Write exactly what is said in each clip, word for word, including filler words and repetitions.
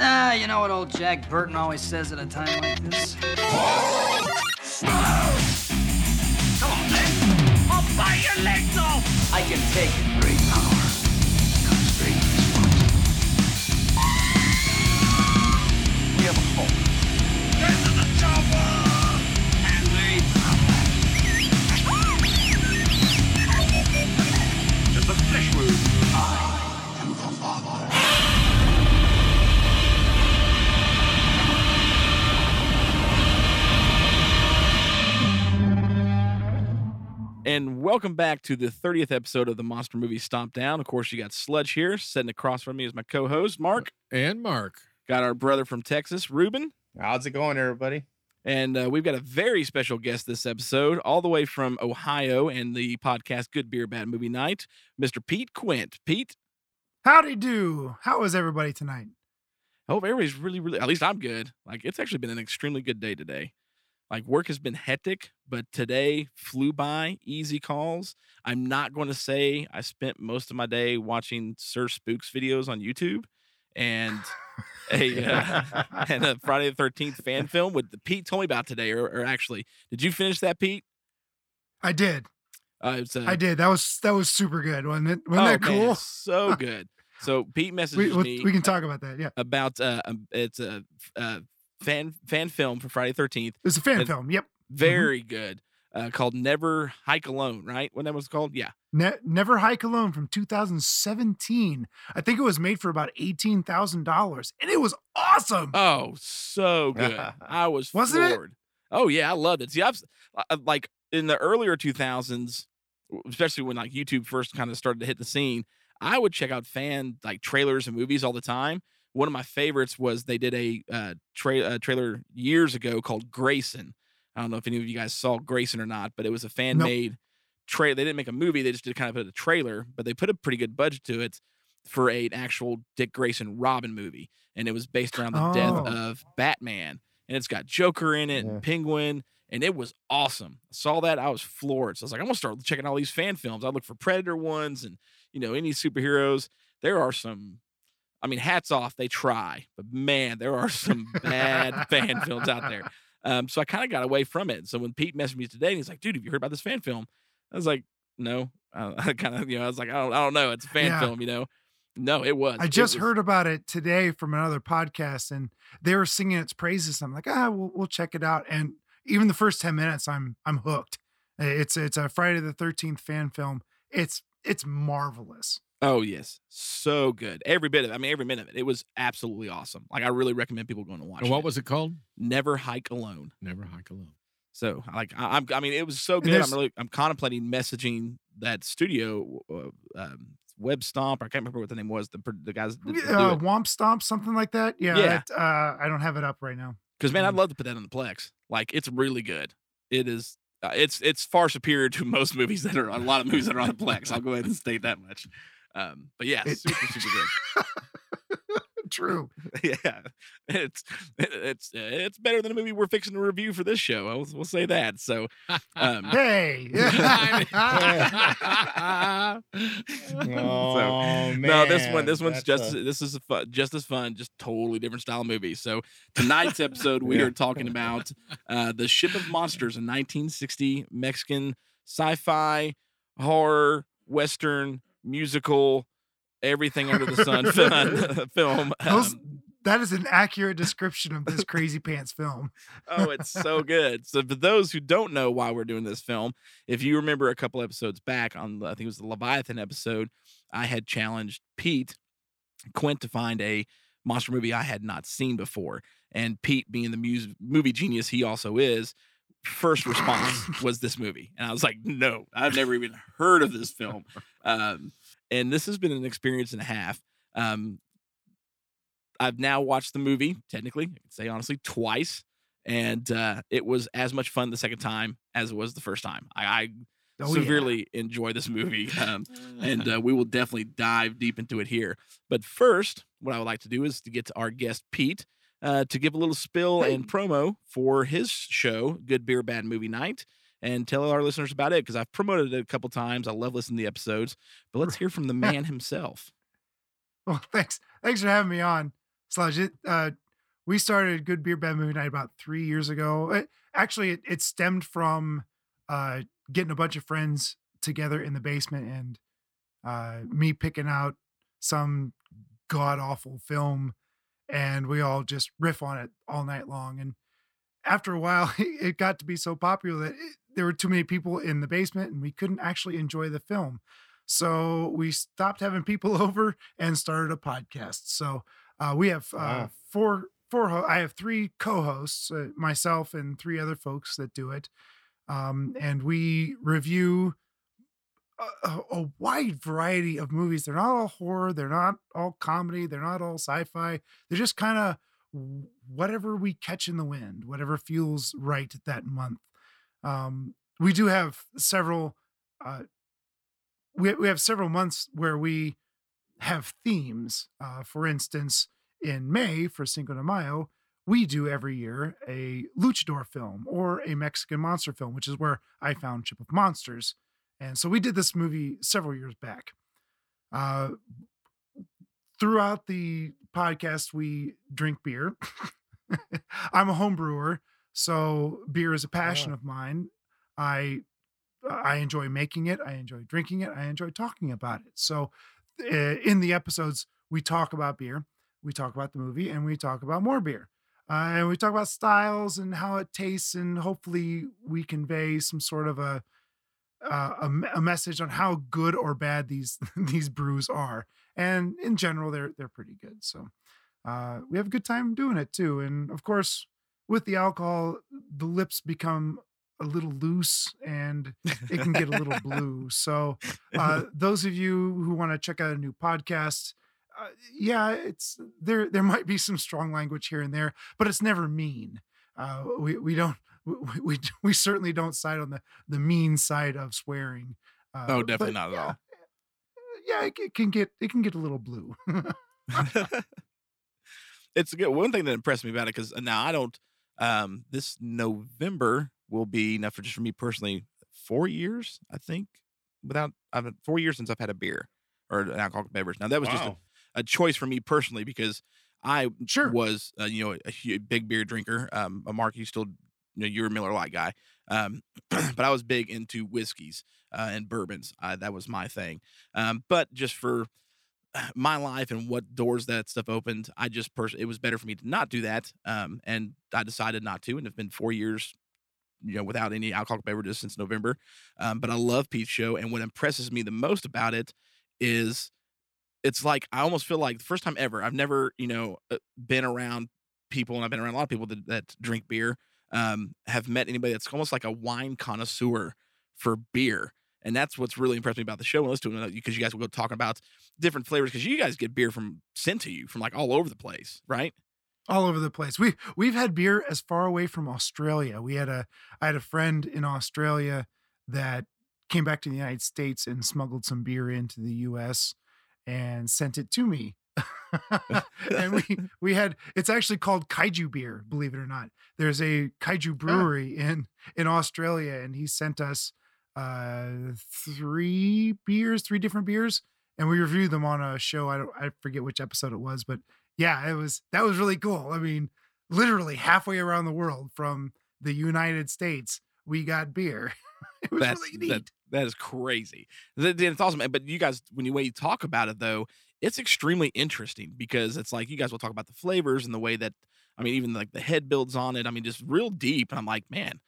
Ah, you know what old Jack Burton always says at a time like this? Come on, man. I'll bite your legs off! I can take it. Great power comes great responsibility. We have a hope. This is a job! The flesh wound. I am the father. And welcome back to the thirtieth episode of the Monster Movie Stomp Down. Of course, you got Sledge here. Sitting across from me is my co-host, Mark. And Mark. Got our brother from Texas, Ruben. How's it going, everybody? And uh, we've got a very special guest this episode, all the way from Ohio and the podcast Good Beer Bad Movie Night, Mister Pete Quint. Pete? Howdy do. How is everybody tonight? I hope everybody's really, really, at least I'm good. Like, it's actually been an extremely good day today. Like, work has been hectic, but today flew by, easy calls. I'm not going to say I spent most of my day watching Sir Spook's videos on YouTube and... a uh, and a Friday the thirteenth fan film with the Pete told me about today, or, or actually, did you finish that, Pete? I did. Uh, it's, uh, I did. That was that was super good, wasn't it? Wasn't oh, that cool? Man, so good. So Pete messaged we, we, me. We can talk about that. Yeah. About uh, it's a uh, fan fan film for Friday the thirteenth. It's a fan it's film. Yep. Very mm-hmm. good. Uh, called Never Hike Alone, right? What that was called? Yeah. Ne- Never Hike Alone from two thousand seventeen. I think it was made for about eighteen thousand dollars, and it was awesome. Oh, so good. I was Wasn't floored. It? Oh, yeah, I loved it. See, I've like in the earlier two thousands, especially when like YouTube first kind of started to hit the scene, I would check out fan like trailers and movies all the time. One of my favorites was they did a uh, tra- a trailer years ago called Grayson. I don't know if any of you guys saw Grayson or not, but it was a fan-made nope. trailer. They didn't make a movie. They just did kind of put a trailer, but they put a pretty good budget to it for an actual Dick Grayson Robin movie, and it was based around the oh. death of Batman, and it's got Joker in it yeah. and Penguin, and it was awesome. I saw that. I was floored. So I was like, I'm going to start checking all these fan films. I look for Predator ones and, you know, any superheroes. There are some... I mean, hats off. They try. But, man, there are some bad fan films out there. Um, so I kind of got away from it. So when Pete messaged me today, and he's like, "Dude, have you heard about this fan film?" I was like, "No." I, I kind of, you know, I was like, "I don't, I don't know. It's a fan yeah. film, you know." No, it was. I just was. heard about it today from another podcast, and they were singing its praises. I'm like, "Ah, we'll, we'll check it out." And even the first ten minutes, I'm I'm hooked. It's it's a Friday the thirteenth fan film. It's it's marvelous. Oh yes, so good. Every bit of it. I mean, every minute of it. It was absolutely awesome. Like, I really recommend people going to watch. And what it. was it called? Never Hike Alone. Never Hike Alone. So, like, I, I'm. I mean, it was so good. I'm really. I'm contemplating messaging that studio, uh, um, Web Stomp. I can't remember what the name was. The the guys. Uh, Womp Stomp, something like that. Yeah. yeah. It, uh, I don't have it up right now. Because man, I'd love to put that on the Plex. Like, it's really good. It is. Uh, it's it's far superior to most movies that are a lot of movies that are on the Plex. I'll go ahead and state that much. Um, but yeah, it, super, super good. True. Yeah. It's, it's, it's better than a movie we're fixing to review for this show. We'll, we'll say that. So, um, Hey, oh, so, man. no, this one, this one's That's just, a... this is a fun, just as fun, just totally different style of movie. So tonight's episode, we yeah. are talking about, uh, The Ship of Monsters, a nineteen sixty Mexican sci-fi horror, Western, musical, everything under the sun film. Those, um, that is an accurate description of this crazy pants film. Oh, it's so good. So for those who don't know why we're doing this film, if you remember a couple episodes back on, I think it was the Leviathan episode, I had challenged Pete Quint to find a monster movie I had not seen before. And Pete, being the mu- movie genius he also is, first response was this movie. And I was like, no, I've never even heard of this film. Um, and this has been an experience and a half. Um, I've now watched the movie, technically, I could say honestly, twice. And uh, it was as much fun the second time as it was the first time. I, I oh, severely yeah. enjoy this movie. Um, and uh, we will definitely dive deep into it here. But first, what I would like to do is to get to our guest, Pete, Uh, to give a little spill hey. and promo for his show, Good Beer, Bad Movie Night, and tell our listeners about it, because I've promoted it a couple times. I love listening to the episodes, but let's hear from the man himself. Well, thanks. Thanks for having me on. Slash it. Uh, we started Good Beer Bad Movie Night about three years ago. It, actually, it, it stemmed from uh, getting a bunch of friends together in the basement and uh, me picking out some god awful film, and we all just riff on it all night long. And after a while, it got to be so popular that it, there were too many people in the basement, and we couldn't actually enjoy the film. So we stopped having people over and started a podcast. So uh, we have uh, wow. four, four. Ho- I have three co-hosts, uh, myself and three other folks that do it, um, and we review a, a wide variety of movies. They're not all horror. They're not all comedy. They're not all sci-fi. They're just kind of whatever we catch in the wind, whatever feels right that month. Um, we do have several, uh, we, we have several months where we have themes. Uh, for instance, in May for Cinco de Mayo, we do every year a luchador film or a Mexican monster film, which is where I found Ship of Monsters. And so we did this movie several years back. Uh, Throughout the podcast, we drink beer. I'm a home brewer, so beer is a passion yeah. of mine. I I enjoy making it. I enjoy drinking it. I enjoy talking about it. So uh, in the episodes, we talk about beer. We talk about the movie, and we talk about more beer. Uh, and we talk about styles and how it tastes, and hopefully we convey some sort of a uh, a, a message on how good or bad these these brews are. And in general, they're they're pretty good. So uh, we have a good time doing it, too. And, of course, with the alcohol, the lips become a little loose and it can get a little blue. So uh, those of you who want to check out a new podcast, uh, yeah, it's there. There might be some strong language here and there, but it's never mean. Uh, we, we don't we, we we certainly don't side on the, the mean side of swearing. Uh, oh, definitely but, not at yeah. all. Yeah, it can get it can get a little blue. It's good. One thing that impressed me about it, because now I don't. Um, this November will be enough for just for me personally. Four years, I think, without I've been four years since I've had a beer or an alcoholic beverage. Now that was wow. just a, a choice for me personally because I sure. was uh, you know a, a big beer drinker. Um, Mark, you still you know you're a Miller Lite guy. Um, but I was big into whiskeys, uh, and bourbons. Uh, that was my thing. Um, but just for my life and what doors that stuff opened, I just personally, it was better for me to not do that. Um, and I decided not to, and it's been four years, you know, without any alcoholic beverages since November. Um, but I love Pete's show. And what impresses me the most about it is it's like, I almost feel like the first time ever, I've never, you know, been around people, and I've been around a lot of people that, that drink beer. Um, have met anybody that's almost like a wine connoisseur for beer. And that's what's really impressed me about the show. And listen to it because you guys will go talking about different flavors because you guys get beer from sent to you from like all over the place, right? All over the place. We we've had beer as far away from Australia. We had a I had a friend in Australia that came back to the United States and smuggled some beer into the U S and sent it to me. and we we had it's actually called Kaiju beer, believe it or not. There's a Kaiju brewery in in Australia, and he sent us uh three beers three different beers, and we reviewed them on a show. I don't I forget which episode it was, but yeah, it was that was really cool. I mean, literally halfway around the world from the United States we got beer. It was That's, really neat. That, that is crazy. It's awesome. But you guys, when you, when you talk about it though, it's extremely interesting because it's like you guys will talk about the flavors and the way that, I mean, even like the head builds on it. I mean, just real deep. And I'm like, man,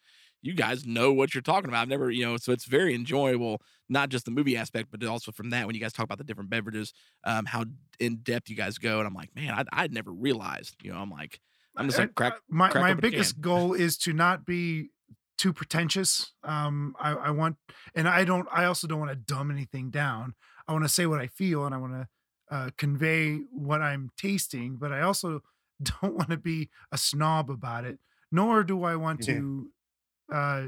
you guys know what you're talking about. I've never, you know, so it's very enjoyable, not just the movie aspect, but also from that, when you guys talk about the different beverages, um, how in depth you guys go. And I'm like, man, I'd, I'd never realized, you know, I'm like, I'm just like, crack, I, my, crack my biggest goal is to not be too pretentious. Um, I, I want, and I don't, I also don't want to dumb anything down. I want to say what I feel, and I want to, Uh, convey what I'm tasting, but I also don't want to be a snob about it, nor do I want yeah. to, uh,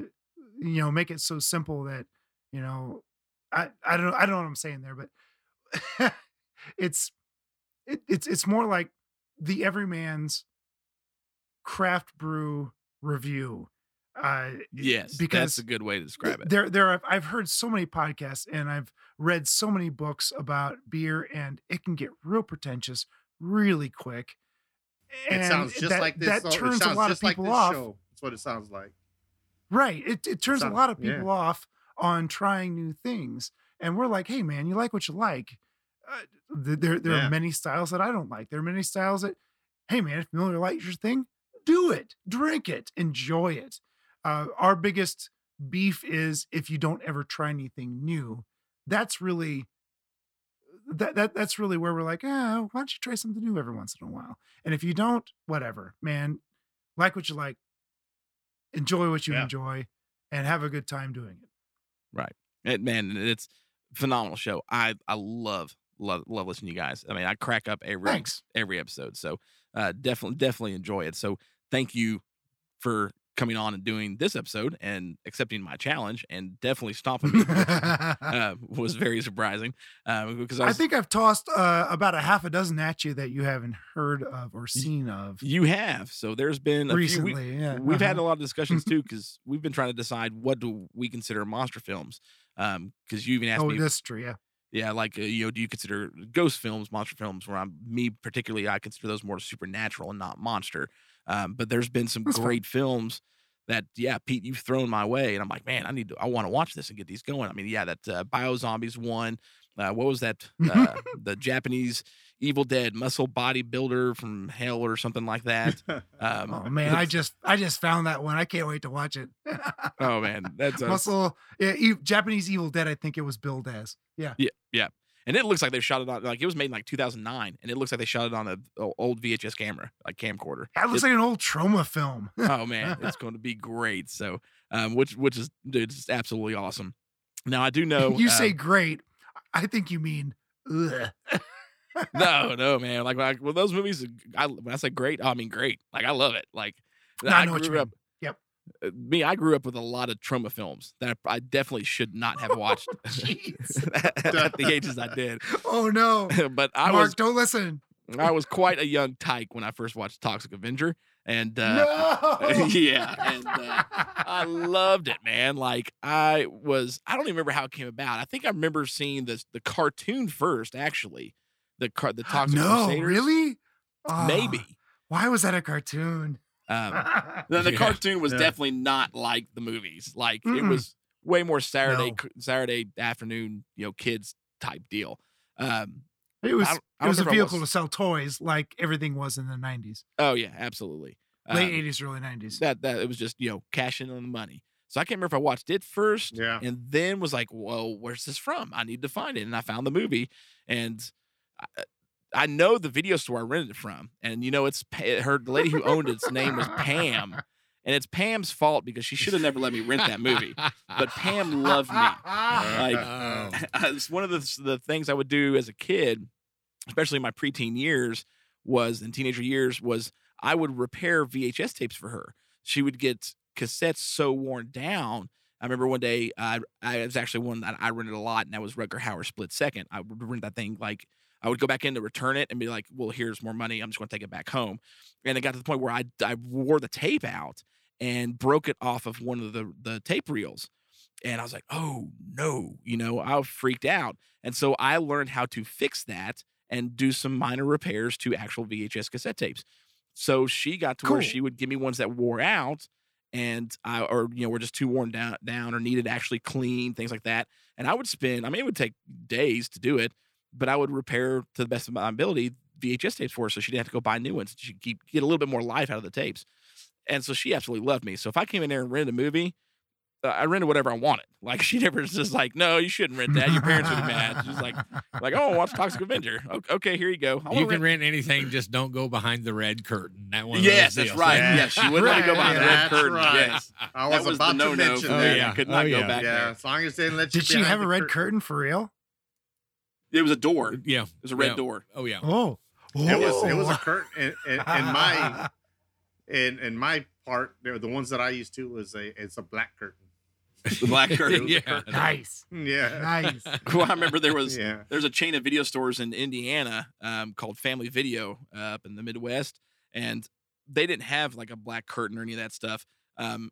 you know, make it so simple that, you know, I, I don't, I don't know what I'm saying there, but it's, it, it's, it's more like the everyman's craft brew review. Uh, yes, because that's a good way to describe it. There, there. Are, I've heard so many podcasts and I've read so many books about beer, and it can get real pretentious really quick. And it sounds just that, like this. That turns it sounds a lot just of people like this off. Show. That's what it sounds like. Right. It it turns it sounds, a lot of people yeah. off on trying new things. And we're like, hey, man, you like what you like. Uh, there there yeah. are many styles that I don't like. There are many styles that, hey, man, if Miller Lite's your thing, do it. Drink it. Enjoy it. Uh, our biggest beef is if you don't ever try anything new. That's really... That, that that's really where we're like, oh, why don't you try something new every once in a while? And if you don't, whatever, man, like what you like, enjoy what you yeah. enjoy, and have a good time doing it. Right. It, man, it's a phenomenal show. I, I love, love, love listening to you guys. I mean, I crack up every, Thanks. every episode. So uh, definitely, definitely enjoy it. So thank you for coming on and doing this episode and accepting my challenge and definitely stomping me uh, was very surprising. Uh, because I, was, I think I've tossed uh, about a half a dozen at you that you haven't heard of or seen of. You have. So there's been a recently. Few, we, yeah. We've uh-huh. had a lot of discussions too, because we've been trying to decide what do we consider monster films. Um, because you even asked oh, me. Oh, that's true. Yeah. Yeah, like, uh, you know, do you consider ghost films, monster films, where I'm, me particularly, I consider those more supernatural and not monster. Um, but there's been some That's great fun. films that, yeah, Pete, you've thrown my way. And I'm like, man, I need to, I want to watch this and get these going. I mean, yeah, that uh, BioZombies one, uh, what was that? Uh, the Japanese Evil Dead muscle bodybuilder from hell or something like that. Um, oh man, I just, I just found that one. I can't wait to watch it. Oh man. That's a, muscle yeah, e- Japanese Evil Dead. I think it was billed as. Yeah. Yeah. Yeah. And it looks like they shot it on, like, it was made in like two thousand nine, and it looks like they shot it on an old V H S camera, like camcorder. That looks it, like an old trauma film. Oh man, it's going to be great. So, um, which which is, dude, it's absolutely awesome. Now I do know you uh, say great. I think you mean. Ugh. no, no, man. Like when, I, when those movies, I, when I say great, I mean great. Like I love it. Like no, I, I know grew what you up. Mean. Me, I grew up with a lot of trauma films that I definitely should not have watched oh, at, at the ages I did. Oh no! But I Mark, was don't listen. I was quite a young tyke when I first watched Toxic Avenger, and uh, no! yeah, and uh, I loved it, man. Like I was, I don't even remember how it came about. I think I remember seeing the the cartoon first, actually. The car, the Toxic. No, Crusaders. Really? Uh, Maybe. Why was that a cartoon? Um, the, the yeah. cartoon was yeah. definitely not like the movies. Like Mm-mm. it was way more Saturday, no. Saturday afternoon, you know, kids type deal. Um, it was, I don't, I don't it was a vehicle was... to sell toys like everything was in the nineties. Oh yeah, absolutely. Late eighties, um, early nineties. That, that, it was just, you know, cashing on the money. So I can't remember if I watched it first yeah. and then was like, whoa, where's this from? I need to find it. And I found the movie, and I, I know the video store I rented it from, and you know it's her the lady who owned it's name was Pam, and it's Pam's fault because she should have never let me rent that movie. But Pam loved me. Like it's one of the the things I would do as a kid, especially in my preteen years, was in teenager years was I would repair V H S tapes for her. She would get cassettes so worn down. I remember one day I I was actually one that I rented a lot, and that was Rutger Hauer Split Second. I would rent that thing like. I would go back in to return it and be like, well, here's more money. I'm just going to take it back home. And it got to the point where I, I wore the tape out and broke it off of one of the, the tape reels. And I was like, oh, no, you know, I freaked out. And so I learned how to fix that and do some minor repairs to actual V H S cassette tapes. So she got to cool. where she would give me ones that wore out. And I, or, you know, we're just too worn down, down or needed actually clean, things like that. And I would spend, I mean, it would take days to do it. But I would repair to the best of my ability V H S tapes for her, so she didn't have to go buy new ones. She could keep get a little bit more life out of the tapes, and so she absolutely loved me. So if I came in there and rented a movie, uh, I rented whatever I wanted. Like she never was just like, no, you shouldn't rent that. Your parents would be mad. She's like, like oh, watch Toxic Avenger. Okay, here you go. I you can rent-, rent anything, just don't go behind the red curtain. That one. Yes, that's deals. right. Yeah. Yes, she wouldn't let me go behind yeah, the red curtain. Right. Yes, I was, was about to mention that. Oh, yeah. Could not oh, yeah. go back yeah, there. As long as they let you. Did she have a red cur- curtain for real? It was a door. Yeah. It was a red yeah. door. Oh yeah. Oh. oh. It was it was a curtain in, in, in my in in my part, the ones that I used to was a it's a black curtain. The black curtain. yeah. Curtain. Nice. Yeah. Nice. Well, I remember there was yeah. there's a chain of video stores in Indiana um, called Family Video uh, up in the Midwest, and they didn't have like a black curtain or any of that stuff. Um,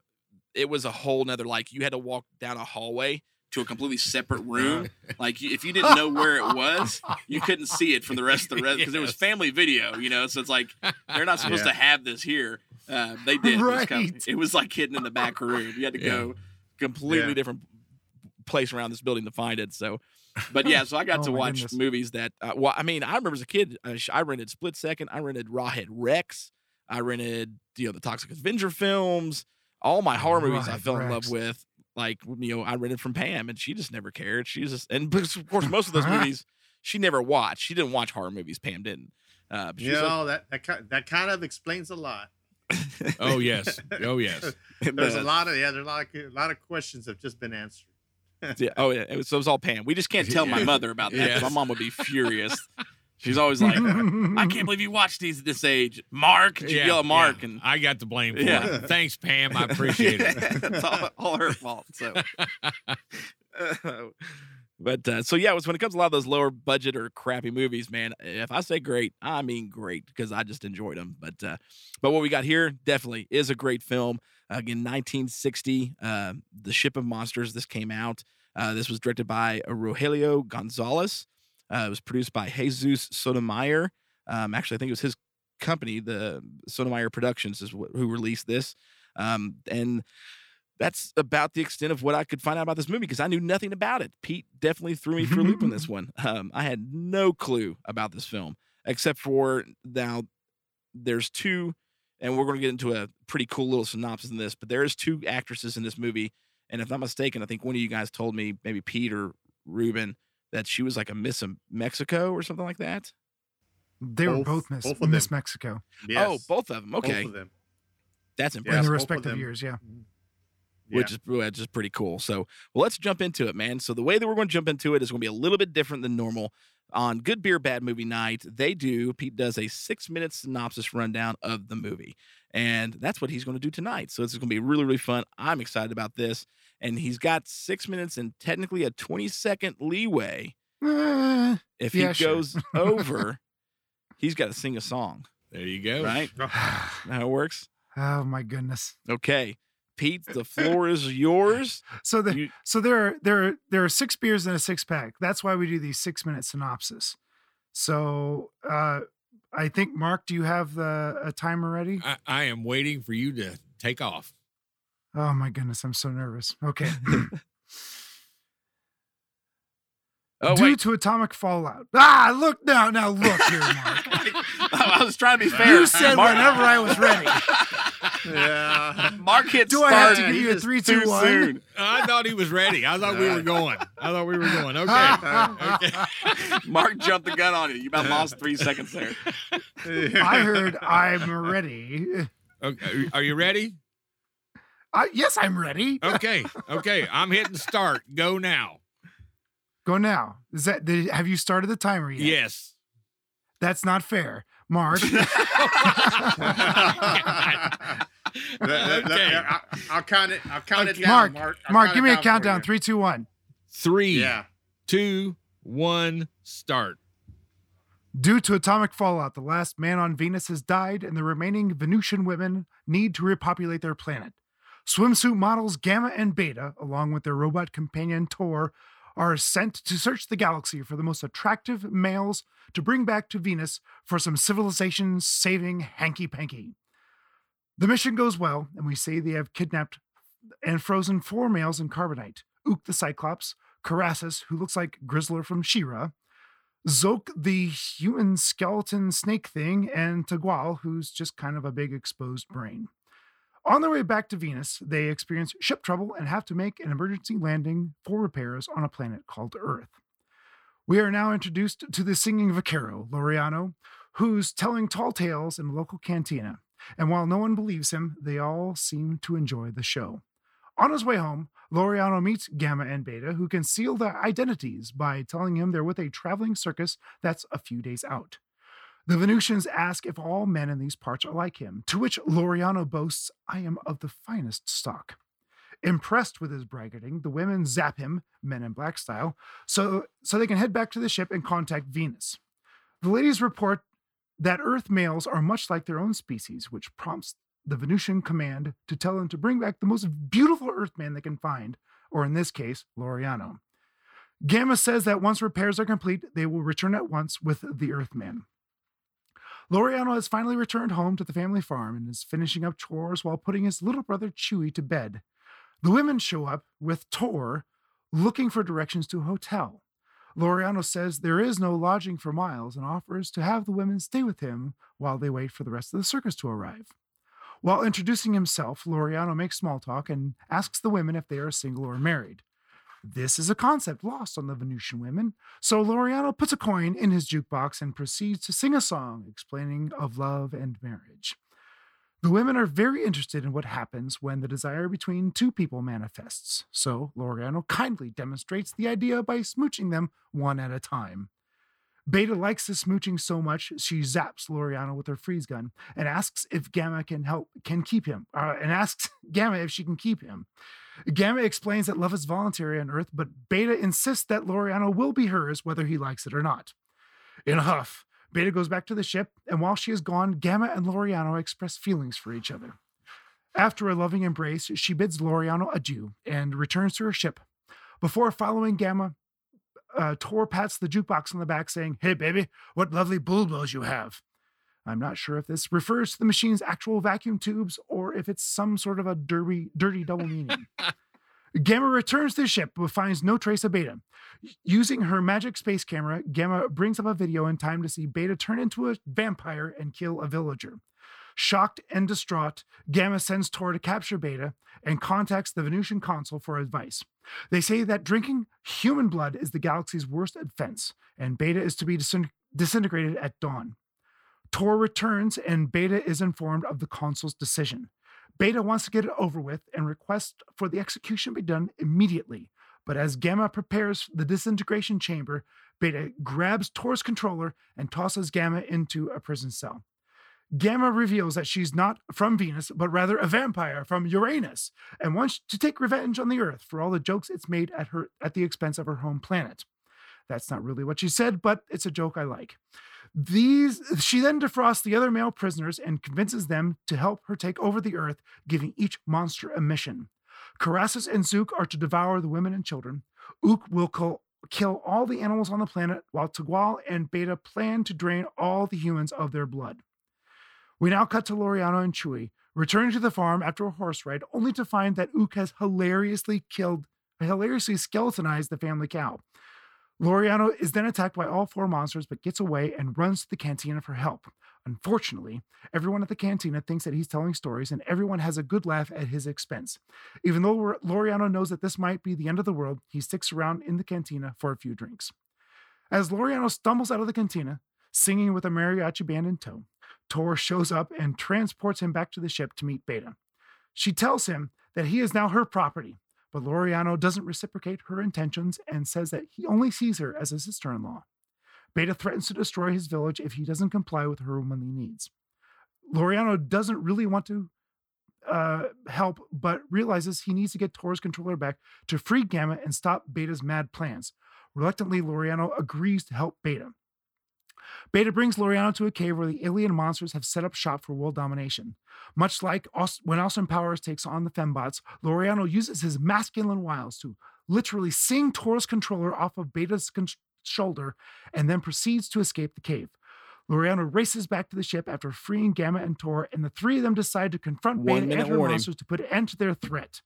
it was a whole nother like you had to walk down a hallway to a completely separate room. Like, if you didn't know where it was, you couldn't see it from the rest of the rest because it was Family Video, you know. So it's like they're not supposed yeah. to have this here. Uh, they did. Right. It was kind of, it was like hidden in the back room. You had to yeah. go completely yeah. different place around this building to find it. So, but yeah, so I got oh, to watch goodness. movies that. Uh, well, I mean, I remember as a kid, I, I rented Split Second. I rented Rawhead Rex. I rented, you know, the Toxic Avenger films. All my horror movies right, I fell Rex. in love with. Like, you know, I rented from Pam, and she just never cared. She just, and of course, most of those movies she never watched. She didn't watch horror movies. Pam didn't. Uh, but you know, like, that that that kind of explains a lot. Oh yes, oh yes. There's a lot of yeah. There's a lot of a lot of questions have just been answered. yeah. Oh yeah. It was, so it was all Pam. We just can't tell my mother about that. Yes. My mom would be furious. She's always like, I can't believe you watch these at this age. Mark, you yeah, yell at Mark. Yeah. And I got the blame for yeah. it. Thanks, Pam. I appreciate it. It's all, all her fault. So, uh, But uh, so, yeah, it was when it comes to a lot of those lower budget or crappy movies, man, if I say great, I mean great because I just enjoyed them. But uh, but what we got here definitely is a great film. Again, nineteen sixty, uh, The Ship of Monsters. This came out. Uh, this was directed by Rogelio Gonzalez. Uh, it was produced by Jesus Sotomayor. Um, actually, I think it was his company, the Sotomayor Productions, is wh- who released this. Um, and that's about the extent of what I could find out about this movie because I knew nothing about it. Pete definitely threw me for a loop on this one. Um, I had no clue about this film, except for now there's two, and we're going to get into a pretty cool little synopsis in this, but there's two actresses in this movie. And if I'm not mistaken, I think one of you guys told me, maybe Pete or Ruben, that she was like a Miss Mexico or something like that. They both, were both Miss both Miss Mexico. Yes. Oh, both of them. Okay, both of them. That's impressive. In their respective years, yeah. yeah. Which is which is pretty cool. So, well, let's jump into it, man. So the way that we're going to jump into it is going to be a little bit different than normal. On Good Beer Bad Movie Night, they do Pete does a six minute synopsis rundown of the movie, and that's what he's going to do tonight. So this is going to be really really fun. I'm excited about this. And he's got six minutes and technically a twenty-second leeway. Uh, if yeah, he goes sure. over, he's got to sing a song. There you go. Right? How it works? Oh, my goodness. Okay. Pete, the floor is yours. So the, you, so there are, there, are, there are six beers in a six-pack. That's why we do these six-minute synopsis. So uh, I think, Mark, do you have the, a timer ready? I, I am waiting for you to take off. Oh, my goodness. I'm so nervous. Okay. oh, Due wait. to atomic fallout. Ah, look. Now, now look here, Mark. I was trying to be fair. You said Mark. Whenever I was ready. yeah. Mark hits. Do I have to give you a three, two, one? I thought he was ready. I thought we were going. I thought we were going. Okay. okay. Mark jumped the gun on you. You about lost three seconds there. I heard I'm ready. Okay. Are you ready? Uh, yes, I'm ready. okay, okay. I'm hitting start. Go now. Go now. Is that? Did, have you started the timer yet? Yes. That's not fair, Mark. that, that, okay. That, I, I'll count it. I'll count okay. it down, Mark. Mark, Mark give me a countdown. Three, two, one. Three, yeah. two, one. Start. Due to atomic fallout, the last man on Venus has died, and the remaining Venusian women need to repopulate their planet. Swimsuit models Gamma and Beta, along with their robot companion Tor, are sent to search the galaxy for the most attractive males to bring back to Venus for some civilization-saving hanky-panky. The mission goes well, and we say they have kidnapped and frozen four males in carbonite. Ook the Cyclops, Carassus, who looks like Grizzler from She-Ra, Zoke the human skeleton snake thing, and Tagual, who's just kind of a big exposed brain. On their way back to Venus, they experience ship trouble and have to make an emergency landing for repairs on a planet called Earth. We are now introduced to the singing vaquero, Laureano, who's telling tall tales in a local cantina. And while no one believes him, they all seem to enjoy the show. On his way home, Laureano meets Gamma and Beta, who conceal their identities by telling him they're with a traveling circus that's a few days out. The Venusians ask if all men in these parts are like him, to which Laureano boasts, I am of the finest stock. Impressed with his braggarting, the women zap him, Men in Black style, so, so they can head back to the ship and contact Venus. The ladies report that Earth males are much like their own species, which prompts the Venusian command to tell them to bring back the most beautiful Earthman they can find, or in this case, Laureano. Gamma says that once repairs are complete, they will return at once with the Earthman. Laureano has finally returned home to the family farm and is finishing up chores while putting his little brother Chewie to bed. The women show up with Tor, looking for directions to a hotel. Laureano says there is no lodging for Miles and offers to have the women stay with him while they wait for the rest of the circus to arrive. While introducing himself, Laureano makes small talk and asks the women if they are single or married. This is a concept lost on the Venusian women, so Laureano puts a coin in his jukebox and proceeds to sing a song explaining of love and marriage. The women are very interested in what happens when the desire between two people manifests, so Laureano kindly demonstrates the idea by smooching them one at a time. Beta likes the smooching so much, she zaps Laureano with her freeze gun and asks if Gamma can help, can keep him, uh, and asks Gamma if she can keep him. Gamma explains that love is voluntary on Earth, but Beta insists that Laureano will be hers whether he likes it or not. In a huff, Beta goes back to the ship, and while she is gone, Gamma and Laureano express feelings for each other. After a loving embrace, she bids Laureano adieu and returns to her ship. Before following Gamma, uh, Tor pats the jukebox on the back saying, "Hey baby, what lovely bulbos you have." I'm not sure if this refers to the machine's actual vacuum tubes or if it's some sort of a dirty, dirty double meaning. Gamma returns to the ship, but finds no trace of Beta. Using her magic space camera, Gamma brings up a video in time to see Beta turn into a vampire and kill a villager. Shocked and distraught, Gamma sends Tor to capture Beta and contacts the Venusian consul for advice. They say that drinking human blood is the galaxy's worst offense, and Beta is to be disintegrated at dawn. Tor returns, and Beta is informed of the consul's decision. Beta wants to get it over with and requests for the execution be done immediately. But as Gamma prepares the disintegration chamber, Beta grabs Tor's controller and tosses Gamma into a prison cell. Gamma reveals that she's not from Venus, but rather a vampire from Uranus, and wants to take revenge on the Earth for all the jokes it's made at her at the expense of her home planet. That's not really what she said, but it's a joke I like. These, she then defrosts the other male prisoners and convinces them to help her take over the Earth, giving each monster a mission. Carassus and Zook are to devour the women and children. Ook will co- kill all the animals on the planet, while Tagual and Beta plan to drain all the humans of their blood. We now cut to Laureano and Chewie, returning to the farm after a horse ride, only to find that Ook has hilariously killed, hilariously skeletonized the family cow. Laureano is then attacked by all four monsters, but gets away and runs to the cantina for help. Unfortunately, everyone at the cantina thinks that he's telling stories, and everyone has a good laugh at his expense. Even though Laureano knows that this might be the end of the world, he sticks around in the cantina for a few drinks. As Laureano stumbles out of the cantina, singing with a mariachi band in tow, Tor shows up and transports him back to the ship to meet Beta. She tells him that he is now her property, but Laureano doesn't reciprocate her intentions and says that he only sees her as a sister-in-law. Beta threatens to destroy his village if he doesn't comply with her womanly needs. Laureano doesn't really want to uh, help, but realizes he needs to get Tor's controller back to free Gamma and stop Beta's mad plans. Reluctantly, Laureano agrees to help Beta. Beta brings Laureano to a cave where the alien monsters have set up shop for world domination. Much like when Austin Powers takes on the Fembots, Laureano uses his masculine wiles to literally sing Tor's controller off of Beta's con- shoulder and then proceeds to escape the cave. Laureano races back to the ship after freeing Gamma and Tor, and the three of them decide to confront Beta and her warning. monsters to put an end to their threat.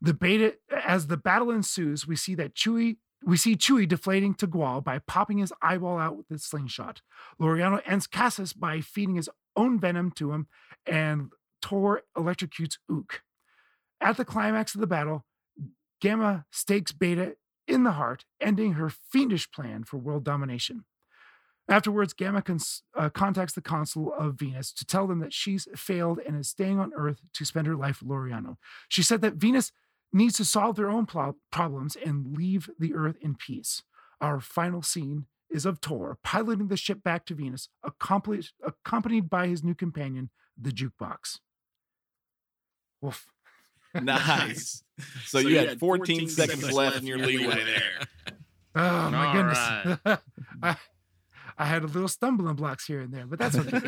The Beta, as the battle ensues, we see that Chewie We see Chewie deflating Tagual by popping his eyeball out with his slingshot. Laureano ends Cassis by feeding his own venom to him, and Tor electrocutes Ook. At the climax of the battle, Gamma stakes Beta in the heart, ending her fiendish plan for world domination. Afterwards, Gamma cons- uh, contacts the consul of Venus to tell them that she's failed and is staying on Earth to spend her life with Laureano. She said that Venus needs to solve their own pl- problems and leave the Earth in peace. Our final scene is of Tor piloting the ship back to Venus, accompli- accompanied by his new companion, the jukebox. Woof. Nice. So, so you, you had, had fourteen, fourteen seconds, seconds left in your leeway there. Oh, my All goodness. Right. I, I had a little stumbling blocks here and there, but that's okay.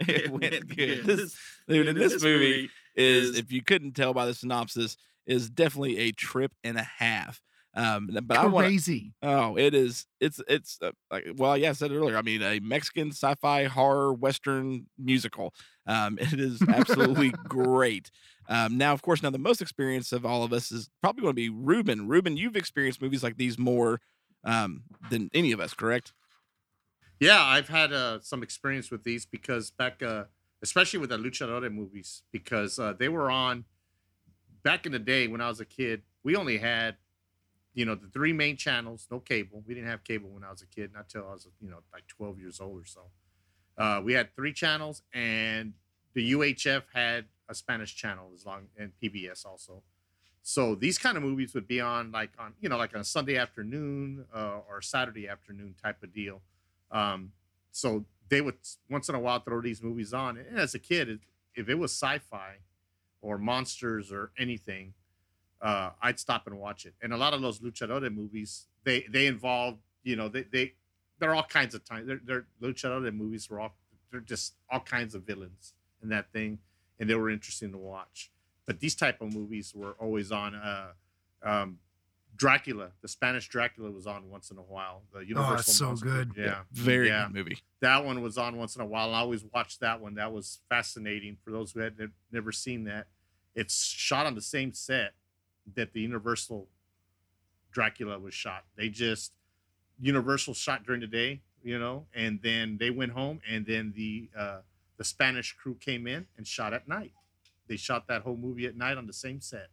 It went good. This, dude, in this movie... is, if you couldn't tell by the synopsis, is definitely a trip and a half. Um, but Crazy. I wanna, oh, it is. It's it's uh, like well, yeah, I said it earlier. I mean, a Mexican sci-fi horror western musical. Um, it is absolutely great. Um, now, of course, now the most experience of all of us is probably going to be Ruben. Ruben, you've experienced movies like these more um, than any of us, correct? Yeah, I've had uh, some experience with these because back, uh, especially with the Luchadores movies, because uh, they were on back in the day when I was a kid. We only had, you know, the three main channels, no cable. We didn't have cable when I was a kid, not till I was, you know, like twelve years old or so. Uh, we had three channels, and the U H F had a Spanish channel as long, and P B S also. So these kind of movies would be on like on, you know, like on a Sunday afternoon uh, or Saturday afternoon type of deal. Um, so they would once in a while throw these movies on. And as a kid, if it was sci-fi or monsters or anything, uh, I'd stop and watch it. And a lot of those Luchadores movies, they, they involve, you know, they, they, they're all kinds of times. They're, they're Luchadores movies were all, they're just all kinds of villains in that thing. And they were interesting to watch, but these type of movies were always on. Uh, um, Dracula, the Spanish Dracula, was on once in a while. The Universal oh, that's so Monster. Good! Yeah, very yeah. good movie. That one was on once in a while. And I always watched that one. That was fascinating for those who had ne- never seen that. It's shot on the same set that the Universal Dracula was shot. They just Universal shot during the day, you know, and then they went home, and then the. Uh, The Spanish crew came in and shot at night. They shot that whole movie at night on the same set,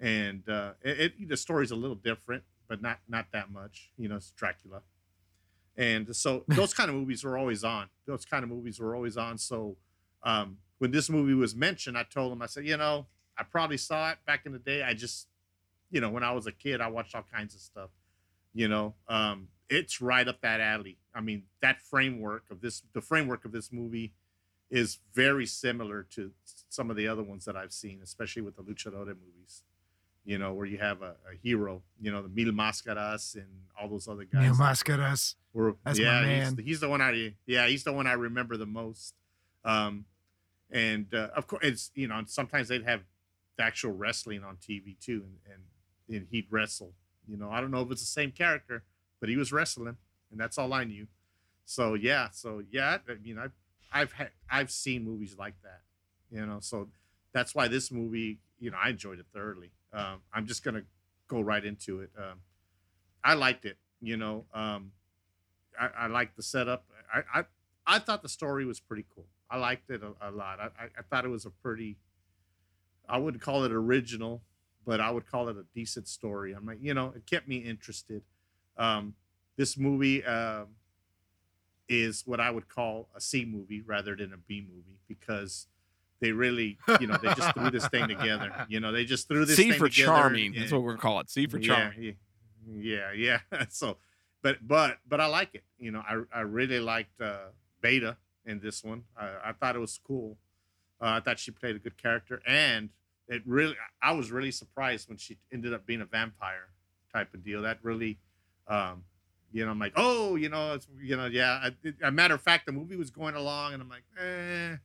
and uh, it, it, the story's a little different, but not not that much. You know, it's Dracula, and so those kind of movies were always on. Those kind of movies were always on. So um, when this movie was mentioned, I told him, I said, you know, I probably saw it back in the day. I just, you know, when I was a kid, I watched all kinds of stuff. You know, um, it's right up that alley. I mean, that framework of this, the framework of this movie. Is very similar to some of the other ones that I've seen, especially with the Luchadores movies, you know, where you have a, a hero, you know, the Mil Mascaras and all those other guys. Mil Mascaras. Were, That's yeah, my man. He's, he's the one I, yeah, he's the one I remember the most. Um, and uh, of course, it's, you know, sometimes they'd have the actual wrestling on T V too. And, and, and he'd wrestle, you know, I don't know if it's the same character, but he was wrestling and that's all I knew. So, yeah. So yeah, I mean, I, I've had, I've seen movies like that, you know, so that's why this movie, you know, I enjoyed it thoroughly. Um, I'm just going to go right into it. Um, I liked it, you know, um, I, I liked the setup. I, I, I thought the story was pretty cool. I liked it a, a lot. I, I thought it was a pretty, I wouldn't call it original, but I would call it a decent story. I'm like, you know, it kept me interested. Um, this movie, um, uh, is what I would call a C movie rather than a B movie because they really, you know, they just threw this thing together. You know, they just threw this C thing together. C for charming. And, that's what we're going to call it. C for charming. Yeah, yeah, yeah. So, but but but I like it. You know, I I really liked uh, Beta in this one. I, I thought it was cool. Uh, I thought she played a good character, and it really, I was really surprised when she ended up being a vampire type of deal. That really. Um, You know, I'm like, oh, you know, it's, you know, yeah. I, it, a matter of fact, the movie was going along, and I'm like, eh,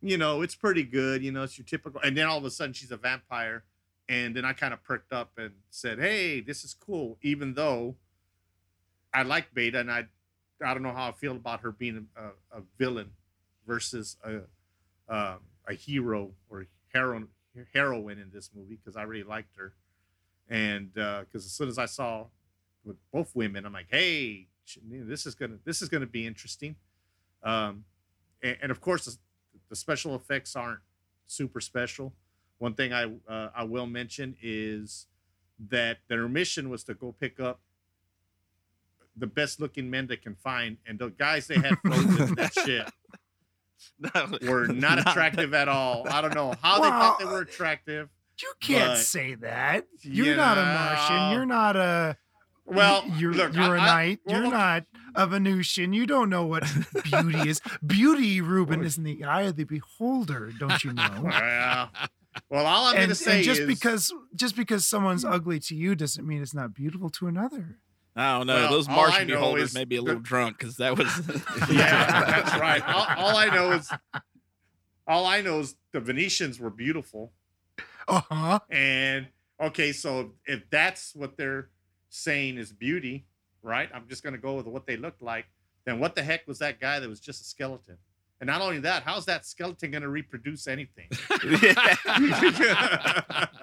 you know, it's pretty good. You know, it's your typical. And then all of a sudden, she's a vampire, and then I kind of perked up and said, hey, this is cool. Even though I like Beta, and I, I don't know how I feel about her being a, a villain versus a, um, a hero or heroine, heroine in this movie because I really liked her, and because uh, as soon as I saw. With both women, I'm like, hey, this is gonna this is gonna be interesting, um, and, and of course the, the special effects aren't super special. One thing I uh, I will mention is that their mission was to go pick up the best looking men they can find, and the guys they had floating that shit no, were not, not attractive at all. I don't know how well, they thought they were attractive. You can't but, say that. You're you not know, a Martian. You're not a Well, you're, look, you're I, a knight. I, well, you're not a Venusian. You don't know what beauty is. Beauty, Ruben, is in the eye of the beholder. Don't you know? Well, well all I'm going to say and just is because just because someone's ugly to you doesn't mean it's not beautiful to another. I don't know. Well, Those Martian beholders may be a little the, drunk because that was. Yeah, that's right. All, all I know is, all I know is the Venetians were beautiful. Uh-huh. And okay, so if that's what they're saying is beauty, right? I'm just going to go with what they looked like. Then what the heck was that guy that was just a skeleton? And not only that, how's that skeleton going to reproduce anything?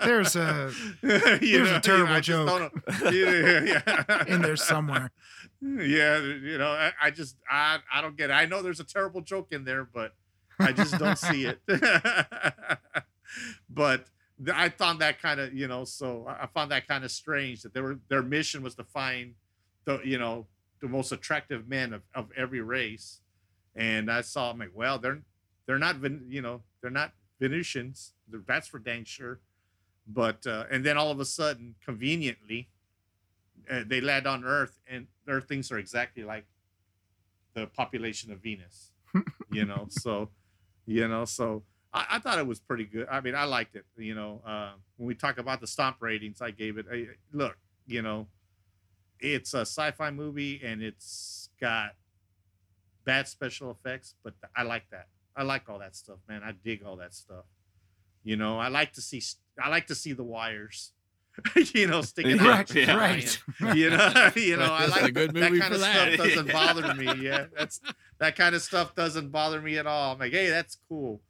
There's a there's you know, a terrible I joke yeah, yeah. in there somewhere. Yeah, you know, I, I just I I don't get it. I know there's a terrible joke in there, but I just don't see it. But I found that kind of you know, so I found that kind of strange that they were their mission was to find the you know the most attractive men of, of every race. And I saw, I'm like, well, they're they're not, you know, they're not Venusians. That's for dang sure. But uh, and then all of a sudden, conveniently, uh, they land on Earth, and Earthlings are exactly like the population of Venus. You know, so you know, so I, I thought it was pretty good. I mean, I liked it. You know, uh, when we talk about the stomp ratings, I gave it. A, look, you know, it's a sci-fi movie, and it's got bad special effects, but I like that. I like all that stuff, man. I dig all that stuff. You know, I like to see. I like to see the wires, you know, sticking out. Yeah, right. You know, you know. I like a good movie that kind of that. stuff. Doesn't bother me. Yeah, that's that kind of stuff doesn't bother me at all. I'm like, hey, that's cool.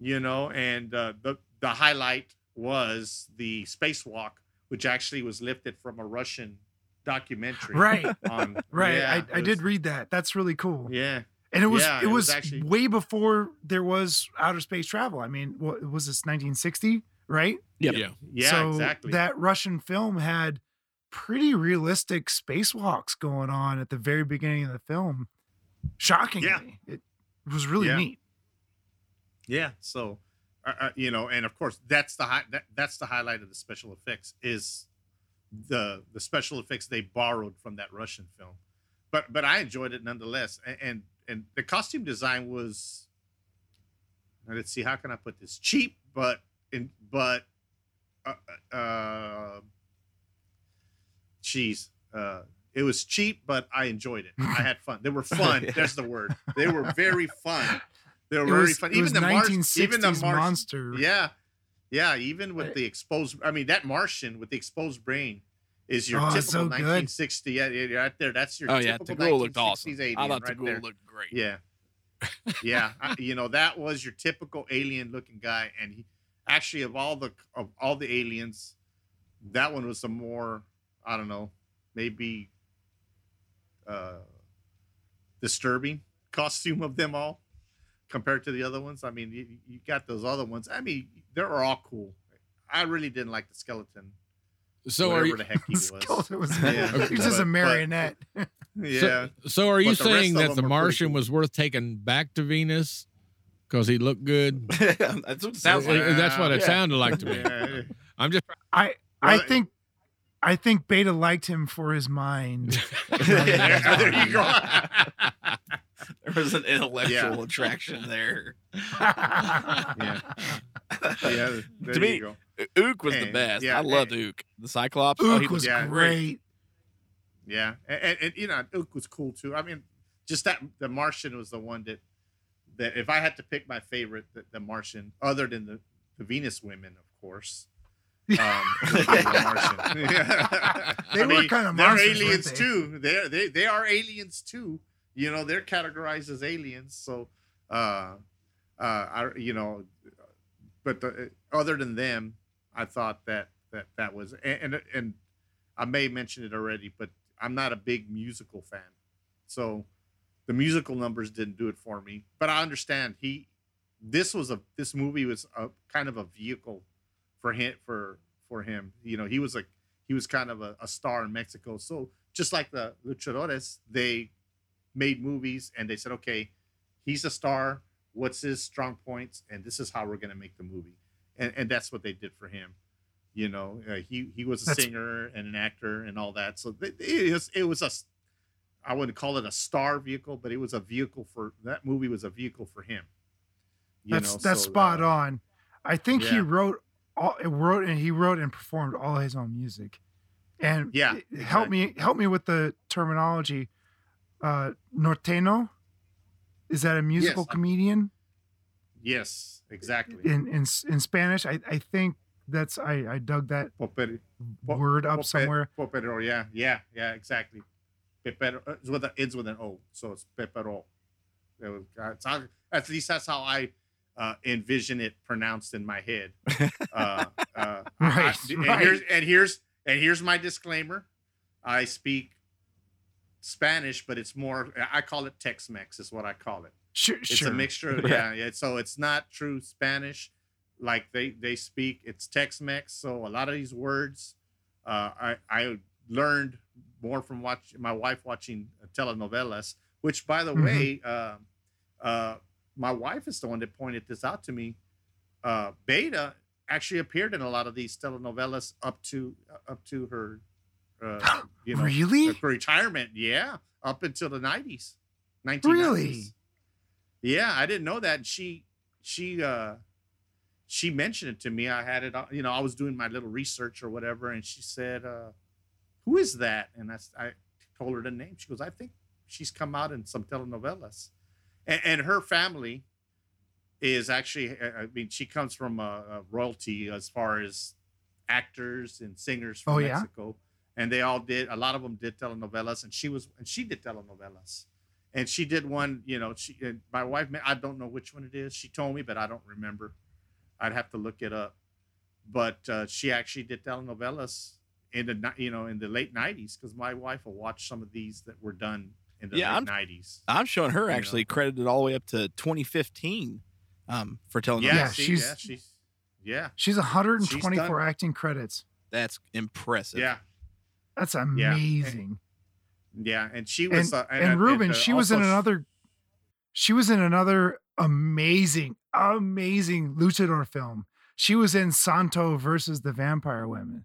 You know, and uh, the the highlight was the spacewalk, which actually was lifted from a Russian documentary. Right. On, right. Yeah, I, I was, did read that. That's really cool. Yeah. And it was yeah, it, it was, was actually, way before there was outer space travel. I mean, what was this, nineteen sixty, right? Yep. Yeah. Yeah, so exactly. That Russian film had pretty realistic spacewalks going on at the very beginning of the film. Shockingly. Yeah. It was really yeah. neat. Yeah. So, uh, you know, and of course, that's the hi- that, that's the highlight of the special effects is the the special effects they borrowed from that Russian film. But but I enjoyed it nonetheless. And and, and the costume design was, let's see, how can I put this? Cheap, but in but uh, uh geez, uh it was cheap, but I enjoyed it. I had fun. They were fun. That's the word. They were very fun. They were was, very fun. Even, was the Martian, even the Martian monster. Yeah. Yeah, even with the exposed, I mean, that Martian with the exposed brain is your oh, typical so nineteen sixty. Yeah, yeah, right there. That's your oh, typical yeah, the girl looked awesome. Alien. I thought right the girl there. Looked great. Yeah. Yeah. I, you know, that was your typical alien looking guy. And he actually, of all the of all the aliens, that one was the more, I don't know, maybe uh, disturbing costume of them all. Compared to the other ones, I mean, you, you got those other ones. I mean, they were all cool. I really didn't like the skeleton. So whatever are you, the heck he was. was yeah. He's just a marionette. But, yeah. So, so are you saying that the Martian cool. was worth taking back to Venus because he looked good? That's what it sounds like. That's what it yeah. sounded like to me. Yeah. I'm just. I I well, think. I think Beta liked him for his mind. there, there you go. There was an intellectual yeah. attraction there. yeah. yeah there to me, go. Ook was and, the best. Yeah, I loved and, Ook. The Cyclops. Ook oh, he was yeah, great. Yeah. And, and, and, you know, Ook was cool, too. I mean, just that the Martian was the one that, that if I had to pick my favorite, the, the Martian, other than the, the Venus women, of course. um, the they I mean, were kind of monsters, they're aliens they? too. They they they are aliens too. You know, they're categorized as aliens. So, uh, uh, I, you know, but the, other than them, I thought that that, that was and, and and I may mention it already, but I'm not a big musical fan, so the musical numbers didn't do it for me. But I understand he. This was a this movie was a kind of a vehicle. For him, for for him, you know, he was like he was kind of a, a star in Mexico. So just like the Luchadores, they made movies and they said, okay, he's a star. What's his strong points? And this is how we're going to make the movie. And and that's what they did for him. You know, uh, he he was a that's... singer and an actor and all that. So it, it was it was a I wouldn't call it a star vehicle, but it was a vehicle for that movie was a vehicle for him. You that's know, that's so, spot uh, on. I think yeah. he wrote. All, it wrote and he wrote and performed all his own music, and yeah, exactly. help me help me with the terminology. Uh, Norteño, is that a musical yes, comedian? I, yes, exactly. In in in Spanish, I I think That's I, I dug that Popper, word up Popper, somewhere. Popero, yeah, yeah, yeah, exactly. Pepero, it's with, a, it's with an O, so it's pepero. It was, it's, at least that's how I uh, envision it pronounced in my head. Uh, uh, right, I, and, right. Here's, and here's and here's my disclaimer: I speak Spanish, but it's more. I call it Tex-Mex. Is what I call it. Sure, it's sure. a mixture. Of, yeah, yeah. So it's not true Spanish. Like they, they speak, it's Tex-Mex. So a lot of these words, uh, I I learned more from watching my wife watching telenovelas. Which, by the mm-hmm. way, uh, uh, my wife is the one that pointed this out to me. Uh, Beta actually appeared in a lot of these telenovelas up to uh, up to her, uh, you know, really? her retirement. Yeah, up until the nineties, nineteen nineties. Really? Yeah, I didn't know that. She she. Uh, She mentioned it to me. I had it, you know, I was doing my little research or whatever. And she said, uh, who is that? And I, I told her the name. She goes, I think she's come out in some telenovelas. And, and her family is actually, I mean, she comes from a, a royalty as far as actors and singers from oh, yeah? Mexico. And they all did, a lot of them did telenovelas. And she was, and she did telenovelas. And she did one, you know, she, and my wife, I don't know which one it is. She told me, but I don't remember. I'd have to look it up, but uh, she actually did telenovelas in the you know in the late nineties because my wife will watch some of these that were done in the yeah, late I'm, nineties. I'm showing her actually know. credited all the way up to twenty fifteen um, for telenovelas. Yeah, yeah, see, she's, yeah, she's yeah she's one hundred twenty-four she's acting credits. That's impressive. Yeah, that's amazing. Yeah, and, yeah, and she was and, uh, and, and Ruben. And, uh, she was in another. She was in another. Amazing, amazing luchador film. She was in Santo versus the Vampire Women.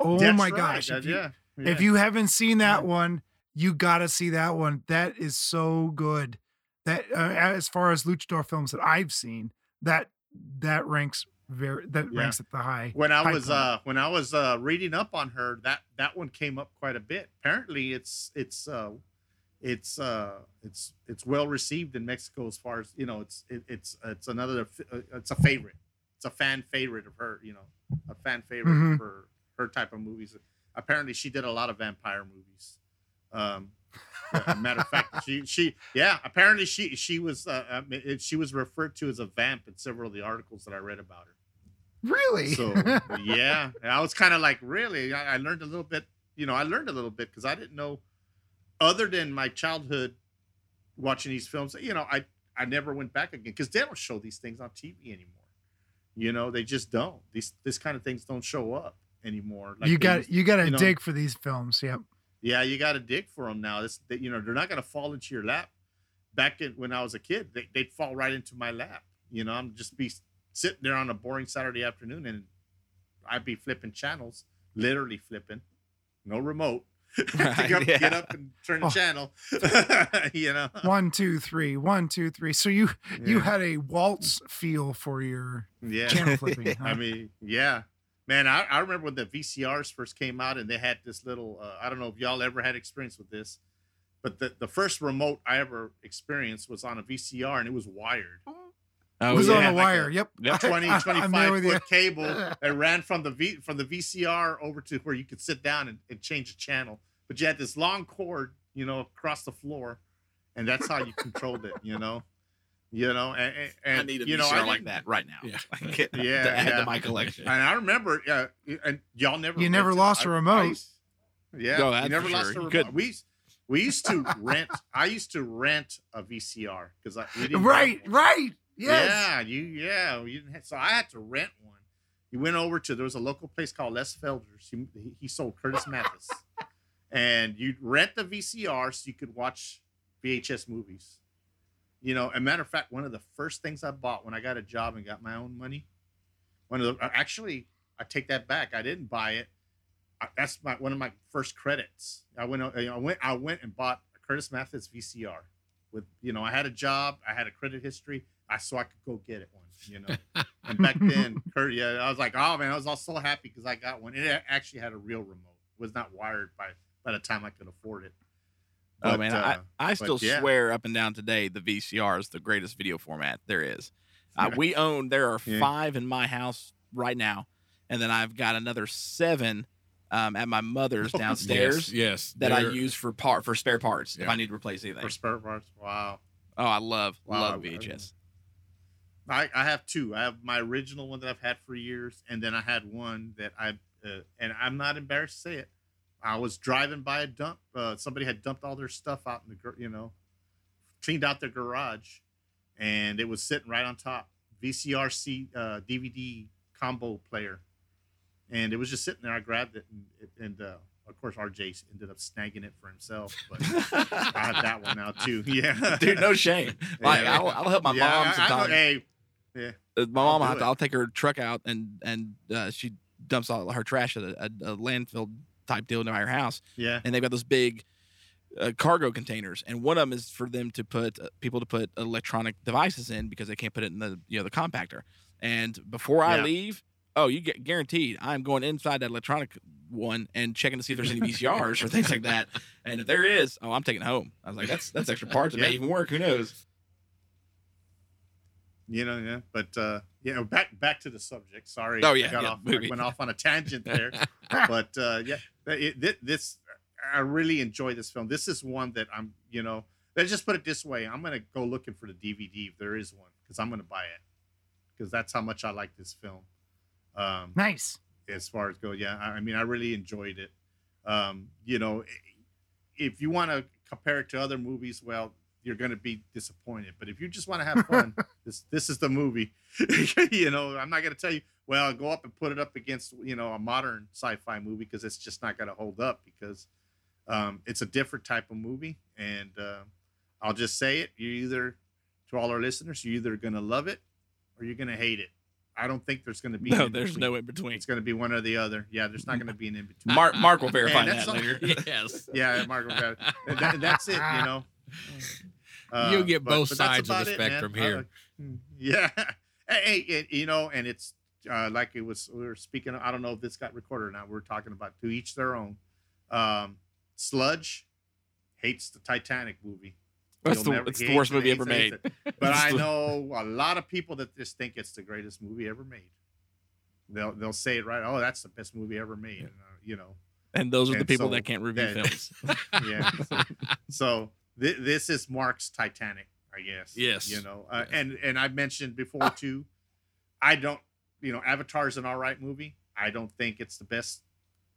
Oh That's my right. gosh. If you, yeah. Yeah. if you haven't seen that yeah. one, you got to see that one. That is so good. That uh, as far as luchador films that I've seen, that that ranks very that yeah. ranks at the high. When I high was uh, when I was uh, reading up on her, that that one came up quite a bit. Apparently it's it's uh, It's uh, it's it's well received in Mexico as far as you know. It's it, it's it's another. It's a favorite. It's a fan favorite of her. You know, a fan favorite mm-hmm. for her type of movies. Apparently, she did a lot of vampire movies. Um, matter of fact, she she yeah. Apparently, she she was uh, she was referred to as a vamp in several of the articles that I read about her. Really? So yeah, and I was kind of like, really? I, I learned a little bit. You know, I learned a little bit because I didn't know. Other than my childhood watching these films, you know, I, I never went back again because they don't show these things on T V anymore. You know, they just don't. These this kind of things don't show up anymore. Like you got was, you got to dig know, for these films. Yep. Yeah, you got to dig for them now. It's, they, you know, they're not going to fall into your lap. Back in, when I was a kid, they, they'd fall right into my lap. You know, I'm just be sitting there on a boring Saturday afternoon and I'd be flipping channels, literally flipping, no remote. Right, up, yeah. Get up and turn the oh. channel. You know, one, two, three, one, two, three. So you yeah. you had a waltz feel for your yeah. channel flipping. Huh? I mean, yeah, man. I, I remember when the V C Rs first came out, and they had this little. Uh, I don't know if y'all ever had experience with this, but the, the first remote I ever experienced was on a V C R, and it was wired. Oh, it was yeah. on a wire. Like a, yep. yep. twenty, twenty-five foot cable that ran from the v, from the V C R over to where you could sit down and, and change the channel. But you had this long cord, you know, across the floor, and that's how you controlled it, you know, you know. And, and, and I need a you know, V C R like that right now. Yeah, like, yeah, to add yeah. to my collection. And I remember, uh, and y'all never. You never lost it. a remote. I, I used, yeah, no, you never sure. lost a remote. Good. We. We used to rent. I used to rent a V C R because I we didn't right, right. Yes. Yeah, you. Yeah, you didn't have, so I had to rent one. You went over to there was a local place called Les Felders. He, he sold Curtis Mathis, and you'd rent the V C R so you could watch V H S movies. You know, as a matter of fact, one of the first things I bought when I got a job and got my own money, one of the actually I take that back. I didn't buy it. I, that's my one of my first credits. I went. You know, I went. I went and bought a Curtis Mathis V C R. With you know, I had a job. I had a credit history. I so I could go get it one, you know. And back then, Kurt, yeah, I was like, oh man, I was all so happy because I got one. It actually had a real remote. It was not wired by by the time I could afford it. But, oh man, uh, I, I still yeah. swear up and down today the V C R is the greatest video format there is. Uh, we own there are yeah. five in my house right now And then I've got another seven um, at my mother's downstairs. yes, yes. That I use for part for spare parts yeah. if I need to replace anything. For spare parts. Wow. Oh, I love, wow. love V H S. I, I have two. I have my original one that I've had for years, and then I had one that I, uh, and I'm not embarrassed to say it. I was driving by a dump. Uh, somebody had dumped all their stuff out in the, you know, cleaned out their garage, and it was sitting right on top. V C R C uh, D V D combo player. And it was just sitting there. I grabbed it, and, and uh, of course, R J ended up snagging it for himself. But I have that one now too. Yeah, dude, no shame. Like, yeah. I'll, I'll help my yeah, mom sometimes. Hey, yeah. My mom, I'll, have to, I'll take her truck out, and and uh, she dumps all her trash at a, a, a landfill type deal near her house. Yeah, and they've got those big uh, cargo containers, and one of them is for them to put uh, people to put electronic devices in because they can't put it in the you know the compactor. And before I yeah. leave. Oh, you get guaranteed. I'm going inside that electronic one and checking to see if there's any V C Rs or things like that. And if there is, oh, I'm taking it home. I was like, that's that's extra parts. It yeah. may even work. Who knows? You know, yeah. But uh, you know, back back to the subject. Sorry, oh yeah, I got yeah, off, I went off on a tangent there. But uh, yeah, it, this I really enjoy this film. This is one that I'm, you know, let's just put it this way. I'm gonna go looking for the D V D if there is one because I'm gonna buy it because that's how much I like this film. Um, nice. As far as go, yeah. I, I mean, I really enjoyed it. Um, you know, if you want to compare it to other movies, well, you're going to be disappointed. But if you just want to have fun, this this is the movie. You know, I'm not going to tell you, well, go up and put it up against, you know, a modern sci-fi movie because it's just not going to hold up because um, it's a different type of movie. And uh, I'll just say it. You either, to all our listeners, you're either going to love it or you're going to hate it. I don't think there's going to be no. There's between. no in between. It's going to be one or the other. Yeah, there's not going to be an in between. Mark, Mark will verify that later. Yes. Yeah, Mark will verify. That, that's it. You know, uh, you get but, both but sides of the spectrum it, here. Uh, yeah. Hey, it, you know, and it's uh, like it was. We were speaking. Of, I don't know if this got recorded or not. We were talking about to each their own. Um, Sludge hates the Titanic movie. That's the, never, it's the worst movie ever made. It. But I know a lot of people that just think it's the greatest movie ever made. They'll they'll say it right. Oh, that's the best movie ever made. And, uh, you know. And those are and the people so, that can't review that, films. Yeah. So, so th- this is Mark's Titanic, I guess. Yes. You know. Uh, yes. And and I mentioned before ah. too. I don't. You know, Avatar's an all right movie. I don't think it's the best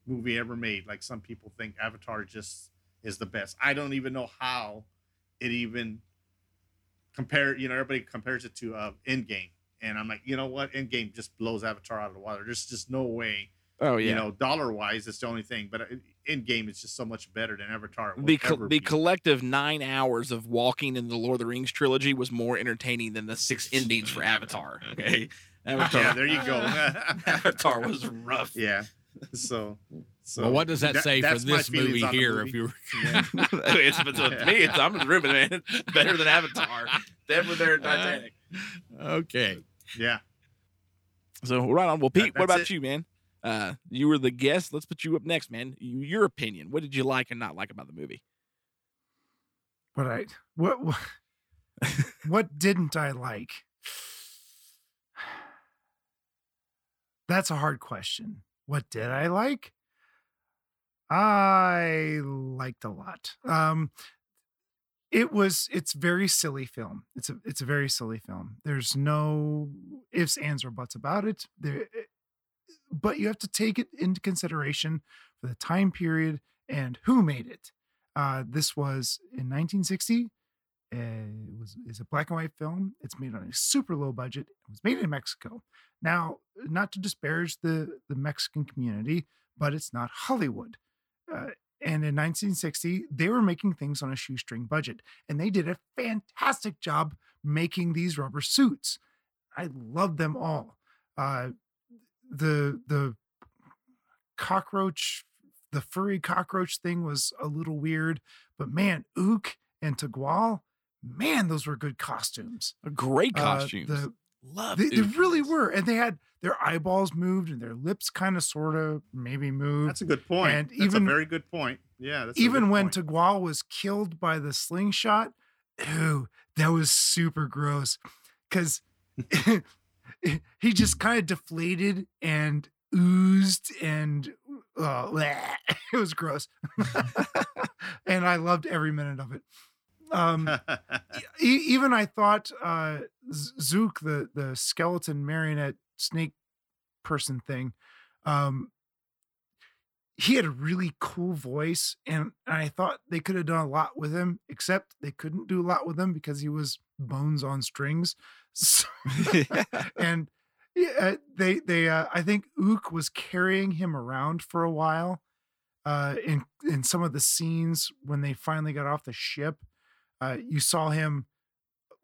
movie ever made. Like some people think Avatar just is the best. I don't even know how. It even compared, you know, everybody compares it to uh, Endgame. And I'm like, you know what? Endgame just blows Avatar out of the water. There's just no way. Oh, yeah. You know, dollar-wise, it's the only thing. But Endgame is just so much better than Avatar. The, co- the collective nine hours of walking in the Lord of the Rings trilogy was more entertaining than the six endings for Avatar. Okay. Avatar. Yeah, there you go. Avatar was rough. Yeah. So... So well, what does that, that say for this movie here? Movie. If you were, yeah. it's, it's, yeah. to me, it's, I'm ribbing it. Better than Avatar. Definitely better than Titanic. Uh, okay. Yeah. So right on. Well, Pete, that, what about it. you, man? Uh, you were the guest. Let's put you up next, man. Your opinion. What did you like and not like about the movie? What I what what, what didn't I like? That's a hard question. What did I like? I liked a lot. Um, it was, it's very silly film. It's a, it's a very silly film. There's no ifs, ands, or buts about it. There, but you have to take it into consideration for the time period and who made it. Uh, this was in nineteen sixty. Uh, it was is a black and white film. It's made on a super low budget. It was made in Mexico. Now, not to disparage the the Mexican community, but it's not Hollywood. Uh, and in nineteen sixty, they were making things on a shoestring budget, and they did a fantastic job making these rubber suits. I love them all. Uh, the the cockroach, the furry cockroach thing was a little weird, but man, Ook and Tagual, man, those were good costumes. Great costumes. Uh, the, Love they, they really were, and they had their eyeballs moved and their lips kind of, sort of, maybe moved. That's a good point. And that's even, a very good point. Yeah. That's even when Tagual was killed by the slingshot, ooh, that was super gross because he just kind of deflated and oozed and uh, bleh, it was gross. And I loved every minute of it. Um, e- even I thought uh, Zook, the, the skeleton marionette snake person thing, um, he had a really cool voice, and I thought they could have done a lot with him, except they couldn't do a lot with him because he was bones on strings. So, yeah. And yeah, they, they, uh, I think Ook was carrying him around for a while, uh, in, in some of the scenes when they finally got off the ship. Uh, you saw him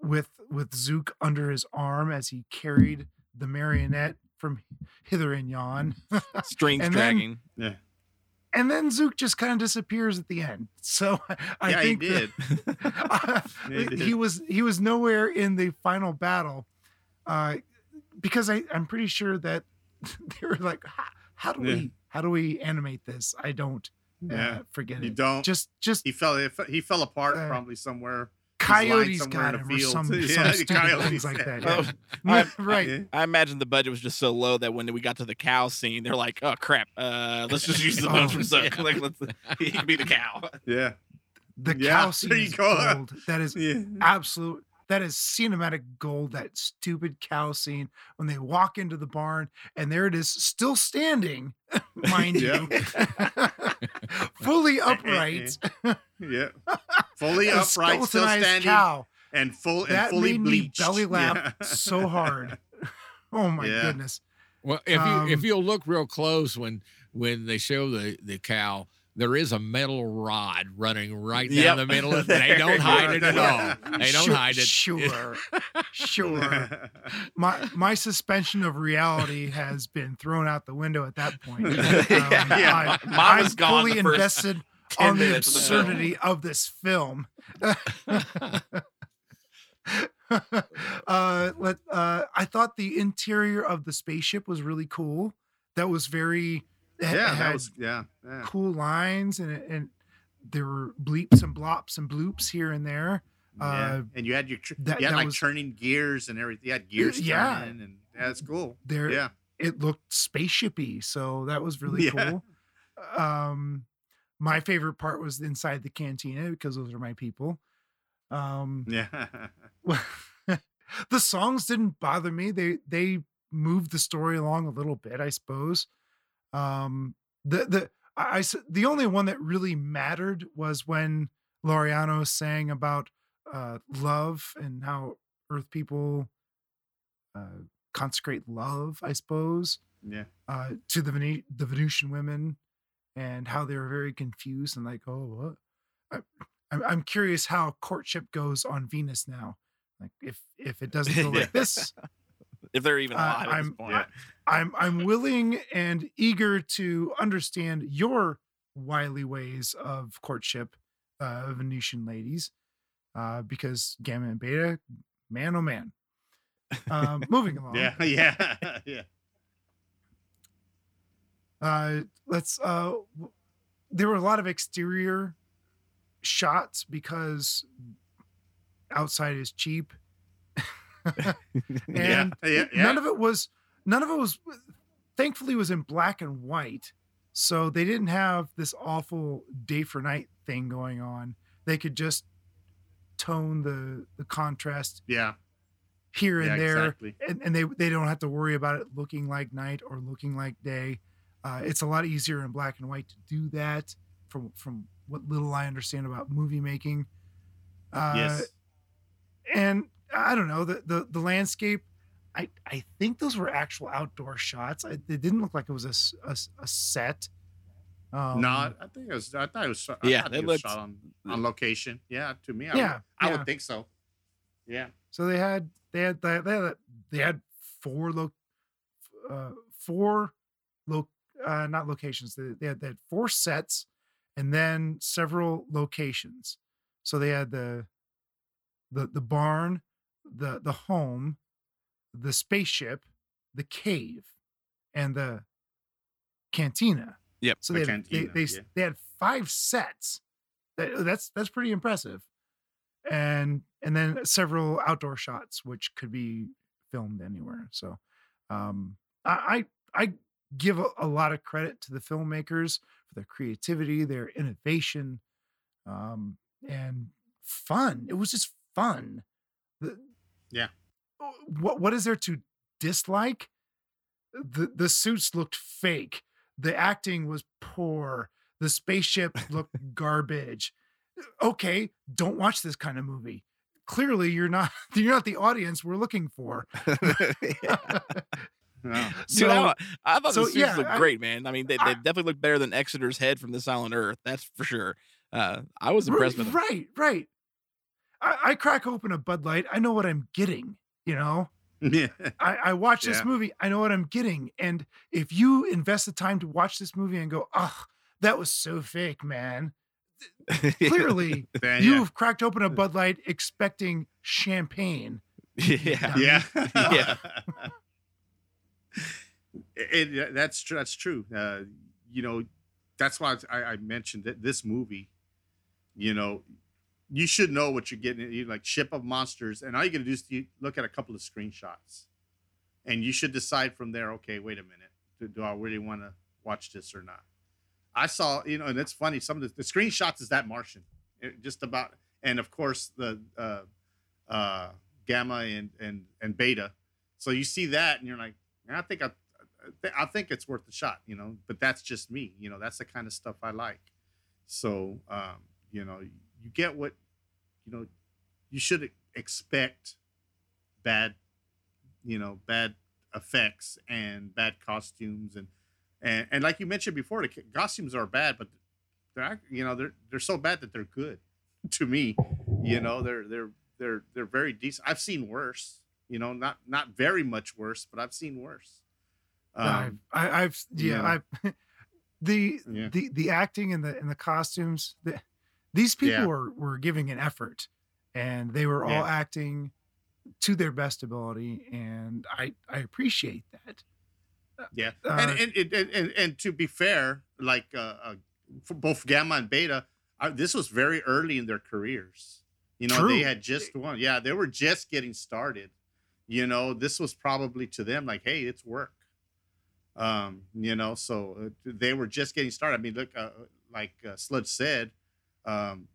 with, with Zook under his arm as he carried the marionette from hither and yon. Strings and dragging. Then, yeah. And then Zook just kind of disappears at the end. So I yeah, think he did. uh, yeah, he did. He was he was nowhere in the final battle, uh, because I, I'm pretty sure that they were like, how do yeah. we how do we animate this? I don't uh, yeah. forget you it. You don't just just he fell he fell apart uh, probably somewhere. Coyotes somewhere got him or some, some yeah, things like that. Yeah. Oh, I, right. Yeah. I imagine the budget was just so low that when we got to the cow scene, they're like, "Oh crap, uh, let's just use the bones from Zook. Like, let's he can be the cow." Yeah, the yeah, cow scene is gold. That is yeah. absolute. That is cinematic gold. That stupid cow scene when they walk into the barn and there it is, still standing, mind you, fully upright. Yeah. Fully a upright, still standing, cow. and full and that fully made bleached. Me belly laugh yeah. so hard. Oh my yeah. goodness! Well, if um, you if you'll look real close when when they show the, the cow, there is a metal rod running right down yep. the middle of it. They don't hide it at all. They don't sure, hide it. Sure, sure. My my suspension of reality has been thrown out the window at that point. Um, yeah, yeah. I, Mama's I'm gone fully invested. On the absurdity of, the of this film. uh, let, uh, I thought the interior of the spaceship was really cool. That was very yeah, that was yeah, yeah, cool lines, and and there were bleeps and blops and bloops here and there. Yeah. Uh, and you had your tr- that, you had like was, turning gears and everything. You had gears yeah, turning, and that's yeah, cool. There, yeah, it looked spaceshipy, so that was really yeah. cool. Um. My favorite part was inside the cantina because those are my people. Um, yeah. The songs didn't bother me. They they moved the story along a little bit, I suppose. Um, the the I, I the only one that really mattered was when Laureano sang about uh, love and how Earth people uh, consecrate love, I suppose. Yeah. Uh, to the Ven- the Venusian women. And how they were very confused and like, oh, what? I, I'm curious how courtship goes on Venus now. Like, if if it doesn't go like this, if they're even alive uh, at this point. I, I'm I'm willing and eager to understand your wily ways of courtship, uh, Venusian ladies, uh, because Gamma and Beta, man, oh man. Um, moving along. Yeah, yeah, yeah. Uh, let's, uh, w- there were a lot of exterior shots because outside is cheap and yeah, yeah, yeah. none of it was, none of it was, thankfully was in black and white. So they didn't have this awful day for night thing going on. They could just tone the, the contrast yeah. here and yeah, there. Exactly. And, and they, they don't have to worry about it looking like night or looking like day. Uh, it's a lot easier in black and white to do that from from what little I understand about movie making. Uh, yes. And I don't know, the, the, the landscape, I, I think those were actual outdoor shots. I, it didn't look like it was a, a, a set. Um, no, I think it was, I thought it was, I yeah, thought it it was looked, shot on, on location. Yeah, to me, I, yeah, would, I yeah. would think so. Yeah. So they had, they had, they had, they had four, lo- uh, four locations. Uh, not locations. They, they, had, they had four sets, and then several locations. So they had the the the barn, the the home, the spaceship, the cave, and the cantina. Yep. So they the had, cantina, they they, yeah. they had five sets. That, that's that's pretty impressive. And and then several outdoor shots, which could be filmed anywhere. So um, I I. I give a, a lot of credit to the filmmakers for their creativity, their innovation, um, and fun. It was just fun. The, yeah. What What is there to dislike? The The suits looked fake. The acting was poor. The spaceship looked garbage. Okay, don't watch this kind of movie. Clearly, you're not you're not the audience we're looking for. No. So, Dude, I, I thought so, the suits yeah, looked I, great, man. I mean, they, I, they definitely looked better than Exeter's head from This Island Earth. That's for sure. Uh, I was impressed right, with them. Right, right. I, I crack open a Bud Light. I know what I'm getting, you know? Yeah. I, I watch this yeah. movie. I know what I'm getting. And if you invest the time to watch this movie and go, oh, that was so fake, man. Clearly, yeah. you've cracked open a Bud Light expecting champagne. Yeah. Yeah. yeah. It, it, that's true. That's true. Uh, you know, that's why I, I mentioned that this movie, you know, you should know what you're getting. You're like Ship of Monsters. And all you got to do is you look at a couple of screenshots and you should decide from there, okay, wait a minute. Do, do I really want to watch this or not? I saw, you know, and it's funny. Some of the, the screenshots is that Martian, it, just about, and of course the uh, uh, gamma and, and and beta. So you see that, and you're like, I think I, I think it's worth a shot, you know. But that's just me, you know. That's the kind of stuff I like. So, um, you know, you get what, you know, you should expect bad, you know, bad effects and bad costumes and. And, and like you mentioned before, the costumes are bad, but they're you know they're they're so bad that they're good to me. You know they're they're they're they're very decent. I've seen worse. You know not not very much worse, but I've seen worse. Um, I've, I, I've yeah, yeah. I've, the yeah. the the acting and the and the costumes. The, these people yeah. were were giving an effort, and they were all yeah. acting to their best ability, and I I appreciate that. Yeah, uh, and, and and and and to be fair, like uh, uh, for both Gamma and Beta, uh, this was very early in their careers. You know, true. They had just won. Yeah, they were just getting started. You know, this was probably to them like, hey, it's work. Um, you know, so uh, they were just getting started. I mean, look, uh, like uh, Sludge said, um,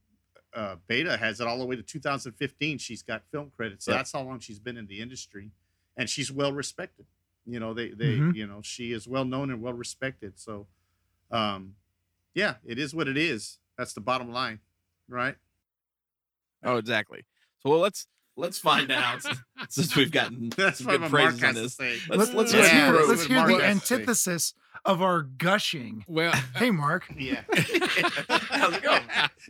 uh, Beta has it all the way to two thousand fifteen. She's got film credits, so yeah. that's how long she's been in the industry, and she's well respected. You know, they, they, mm-hmm. you know, she is well known and well respected. So, um, yeah, it is what it is. That's the bottom line, right? Oh, exactly. So well, let's let's find out since we've gotten That's some good praise on this. Let's let's, let's, yeah, hear, let's, let's hear Mark the antithesis of our gushing. Well, hey, Mark. Yeah. How's it going?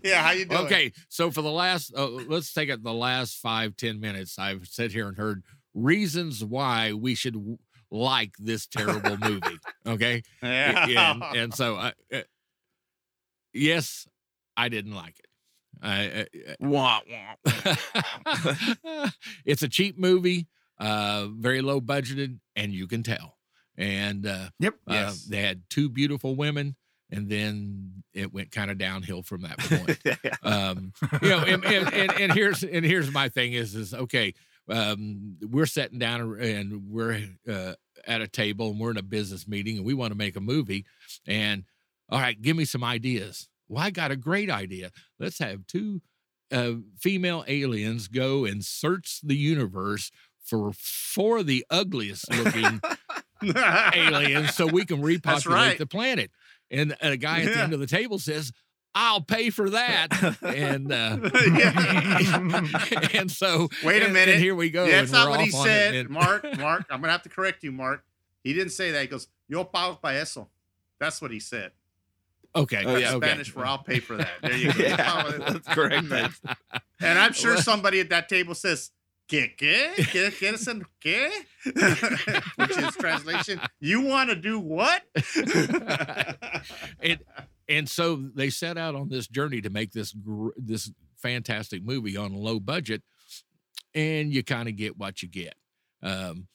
Yeah, how you doing? Okay, so for the last, uh, let's take it the last five ten minutes. I've sat here and heard reasons why we should. W- like this terrible movie, okay? Yeah. And, and so, I, uh, yes, I didn't like it. I, uh, wah, wah. It's a cheap movie, uh, very low budgeted, and you can tell. And uh, yep, uh, yes. They had two beautiful women, and then it went kind of downhill from that point. yeah. um, you know, and, and, and, and here's and here's my thing is is okay. Um, we're sitting down and we're uh, at a table and we're in a business meeting and we want to make a movie. And all right, give me some ideas. Well, I got a great idea. Let's have two uh, female aliens go and search the universe for for the ugliest looking aliens so we can repopulate right. the planet. And a guy at yeah. the end of the table says, I'll pay for that. And uh, and so wait a minute. And, and here we go. That's not what he said. And, Mark, Mark, I'm gonna have to correct you, Mark. He didn't say that. He goes, yo pago pa eso. That's what he said. Okay. Oh, yeah, Spanish okay. for I'll pay for that. There you go. yeah, that's correct. That's, and I'm sure somebody at that table says, ¿Qué, qué? ¿Qué, quieres en qué? Which is translation. You want to do what? it, And so they set out on this journey to make this this fantastic movie on a low budget, and you kind of get what you get. Um,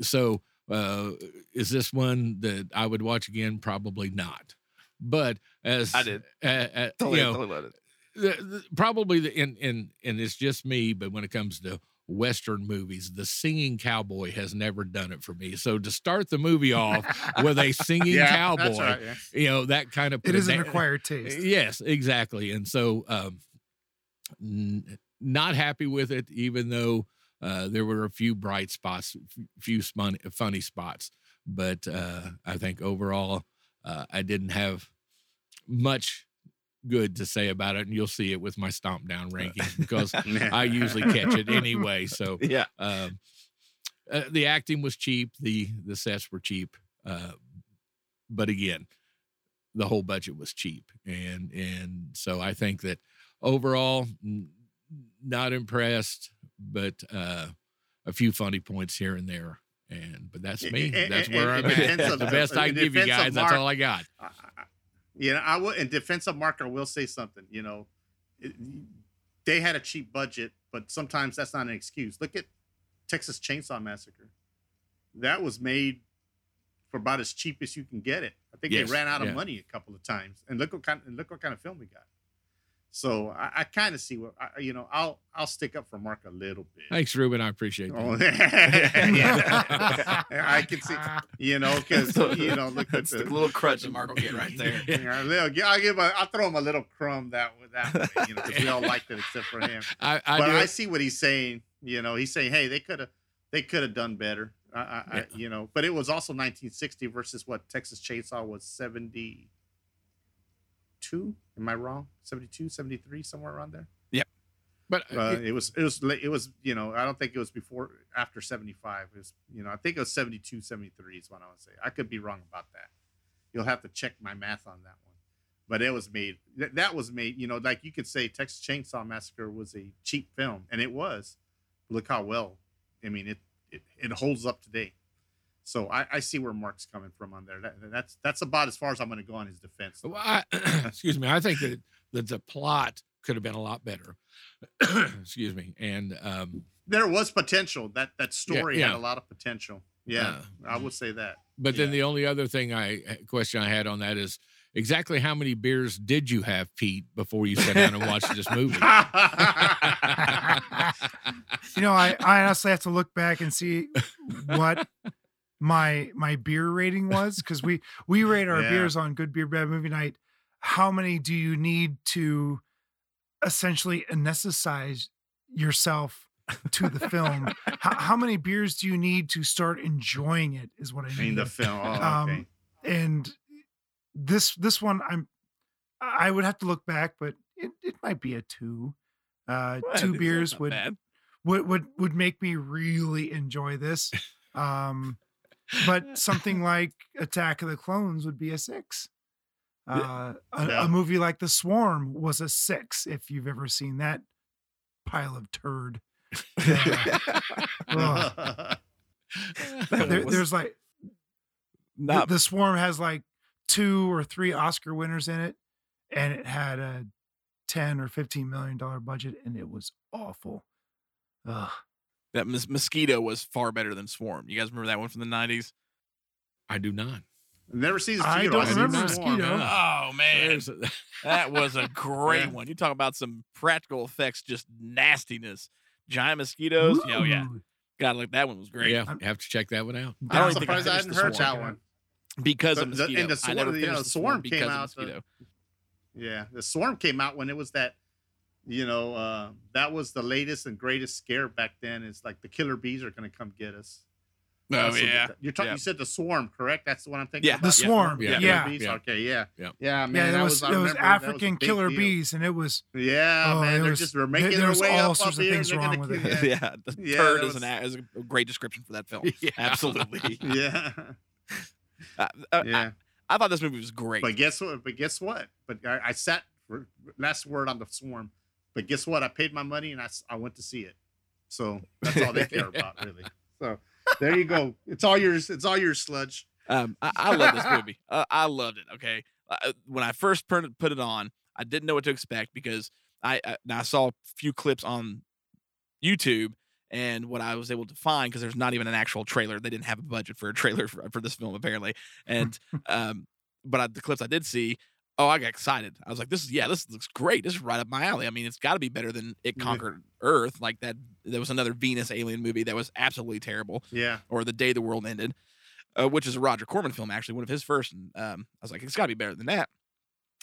so uh, is this one that I would watch again? Probably not. But as I did, uh, uh, totally, you know, totally loved it. The, the, probably the, and and and it's just me. But when it comes to Western movies, the singing cowboy has never done it for me. So to start the movie off with a singing yeah, cowboy, right, yeah. you know, that kind of... It is an acquired taste. Yes, exactly. And so um, n- not happy with it, even though uh, there were a few bright spots, a few fun- funny spots. But uh, I think overall, uh, I didn't have much... good to say about it, and you'll see it with my Stomp Down rankings because I usually catch it anyway. So yeah, um, uh, the acting was cheap, the the sets were cheap, uh, but again, the whole budget was cheap, and and so I think that overall, n- not impressed, but uh, a few funny points here and there, and but that's me. It, that's it, where it, I'm it at. Of, the best I can give you guys. Mark, that's all I got. I, I, You know, I will, in defense of Mark, I will say something. You know, it, they had a cheap budget, but sometimes that's not an excuse. Look at Texas Chainsaw Massacre. That was made for about as cheap as you can get it. I think yes, they ran out yeah. of money a couple of times, and look what kind, and look what kind of film we got. So I, I kind of see what I, you know. I'll I'll stick up for Mark a little bit. Thanks, Ruben. I appreciate that. Oh, yeah. I can see, you know, because you know, look at the, the little crutch that Mark will get right there. Yeah, little, I'll give a, I'll throw him a little crumb that that way, you know, because we all liked it except for him. I, I but I see what he's saying. You know, he's saying, hey, they could have they could have done better. I, I, yeah. I, you know, but it was also nineteen sixty versus what Texas Chainsaw was seventy. Two? Am I wrong? seventy-two, seventy-three, somewhere around there. Yeah, but uh, it, it was, it was, it was. You know, I don't think it was before, after seventy-five. It was, you know, I think it was seventy-two, seventy-three is what I would say. I could be wrong about that. You'll have to check my math on that one. But it was made. Th- that was made. You know, like you could say, Texas Chainsaw Massacre was a cheap film, and it was. Look how well. I mean, it it, it holds up today. So I, I see where Mark's coming from on there. That, that's that's about as far as I'm going to go on his defense. Well, I, excuse me. I think that, that the plot could have been a lot better. Excuse me. And um, there was potential. That that story yeah, yeah. had a lot of potential. Yeah, uh, I would say that. But yeah. then the only other thing I question I had on that is exactly how many beers did you have, Pete, before you sat down and watched this movie? You know, I, I honestly have to look back and see what my my beer rating was, because we we rate our yeah. beers on Good Beer Bad Movie Night. How many do you need to essentially anesthetize yourself to the film? how, how many beers do you need to start enjoying it is what I mean the film oh, okay. um and this this one i'm i would have to look back, but it, it might be a two uh well, two beers would, would would would make me really enjoy this. um But something like Attack of the Clones would be a six. Uh, a, yeah. a movie like The Swarm was a six, if you've ever seen that pile of turd. Yeah. uh, there, there's like, not... the, the Swarm has like two or three Oscar winners in it, and it had a ten or fifteen million dollars budget, and it was awful. Ugh. That Mos- Mosquito was far better than Swarm. You guys remember that one from the nineties? I do not. Never seen Mosquito. I don't I remember Mosquito. Oh, man. That was a great yeah. one. You talk about some practical effects, just nastiness. Giant mosquitoes. Ooh. Oh, yeah. God, like that one was great. Yeah, I have to check that one out. I don't I'm surprised I, I hadn't heard that one. Because but of Mosquito. The, and the Swarm, I never you know, the Swarm came out. The, yeah, the Swarm came out when it was that. You know, uh, that was the latest and greatest scare back then. It's like the killer bees are going to come get us. Oh, uh, so yeah. You're talking. Yeah. You said The Swarm, correct? That's the one I'm thinking yeah. about. The Swarm. Yeah. Yeah. Bees? yeah. Okay, yeah. Yeah, yeah man. Yeah, that was, was, it was African was killer deal. bees, and it was... Yeah, oh, man. They're was, just they're making there, their way all up sorts up of things wrong with it. it. Yeah, the yeah, turd was, is, an, is a great description for that film. Yeah. Absolutely. Yeah. uh, uh, yeah. I, I thought this movie was great. But guess what? But guess what? But I, I sat... Last word on The Swarm. But guess what? I paid my money and I, I went to see it. So that's all they care about, really. So there you go. It's all yours. It's all yours, Sludge. Um, I, I love this movie. Uh, I loved it. Okay. Uh, when I first put it on, I didn't know what to expect because I, uh, I saw a few clips on YouTube, and what I was able to find, because there's not even an actual trailer. They didn't have a budget for a trailer for, for this film, apparently. And, um, but I, the clips I did see, oh, I got excited. I was like, this is, yeah, this looks great. This is right up my alley. I mean, it's got to be better than It Conquered Earth, like that there was another Venus alien movie that was absolutely terrible. Yeah. Or The Day the World Ended, uh, which is a Roger Corman film, actually, one of his first. And um, I was like, it's got to be better than that.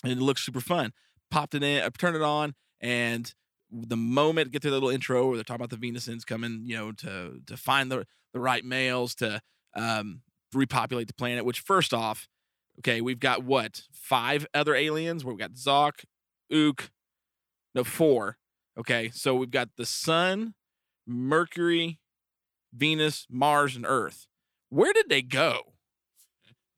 And it looks super fun. Popped it in, I turned it on, and the moment get to the little intro where they're talking about the Venusins coming, you know, to to find the the right males to um, repopulate the planet. Which, first off, okay, we've got what five other aliens? Where we got Zok, Ook, no four. Okay, so we've got the Sun, Mercury, Venus, Mars, and Earth. Where did they go?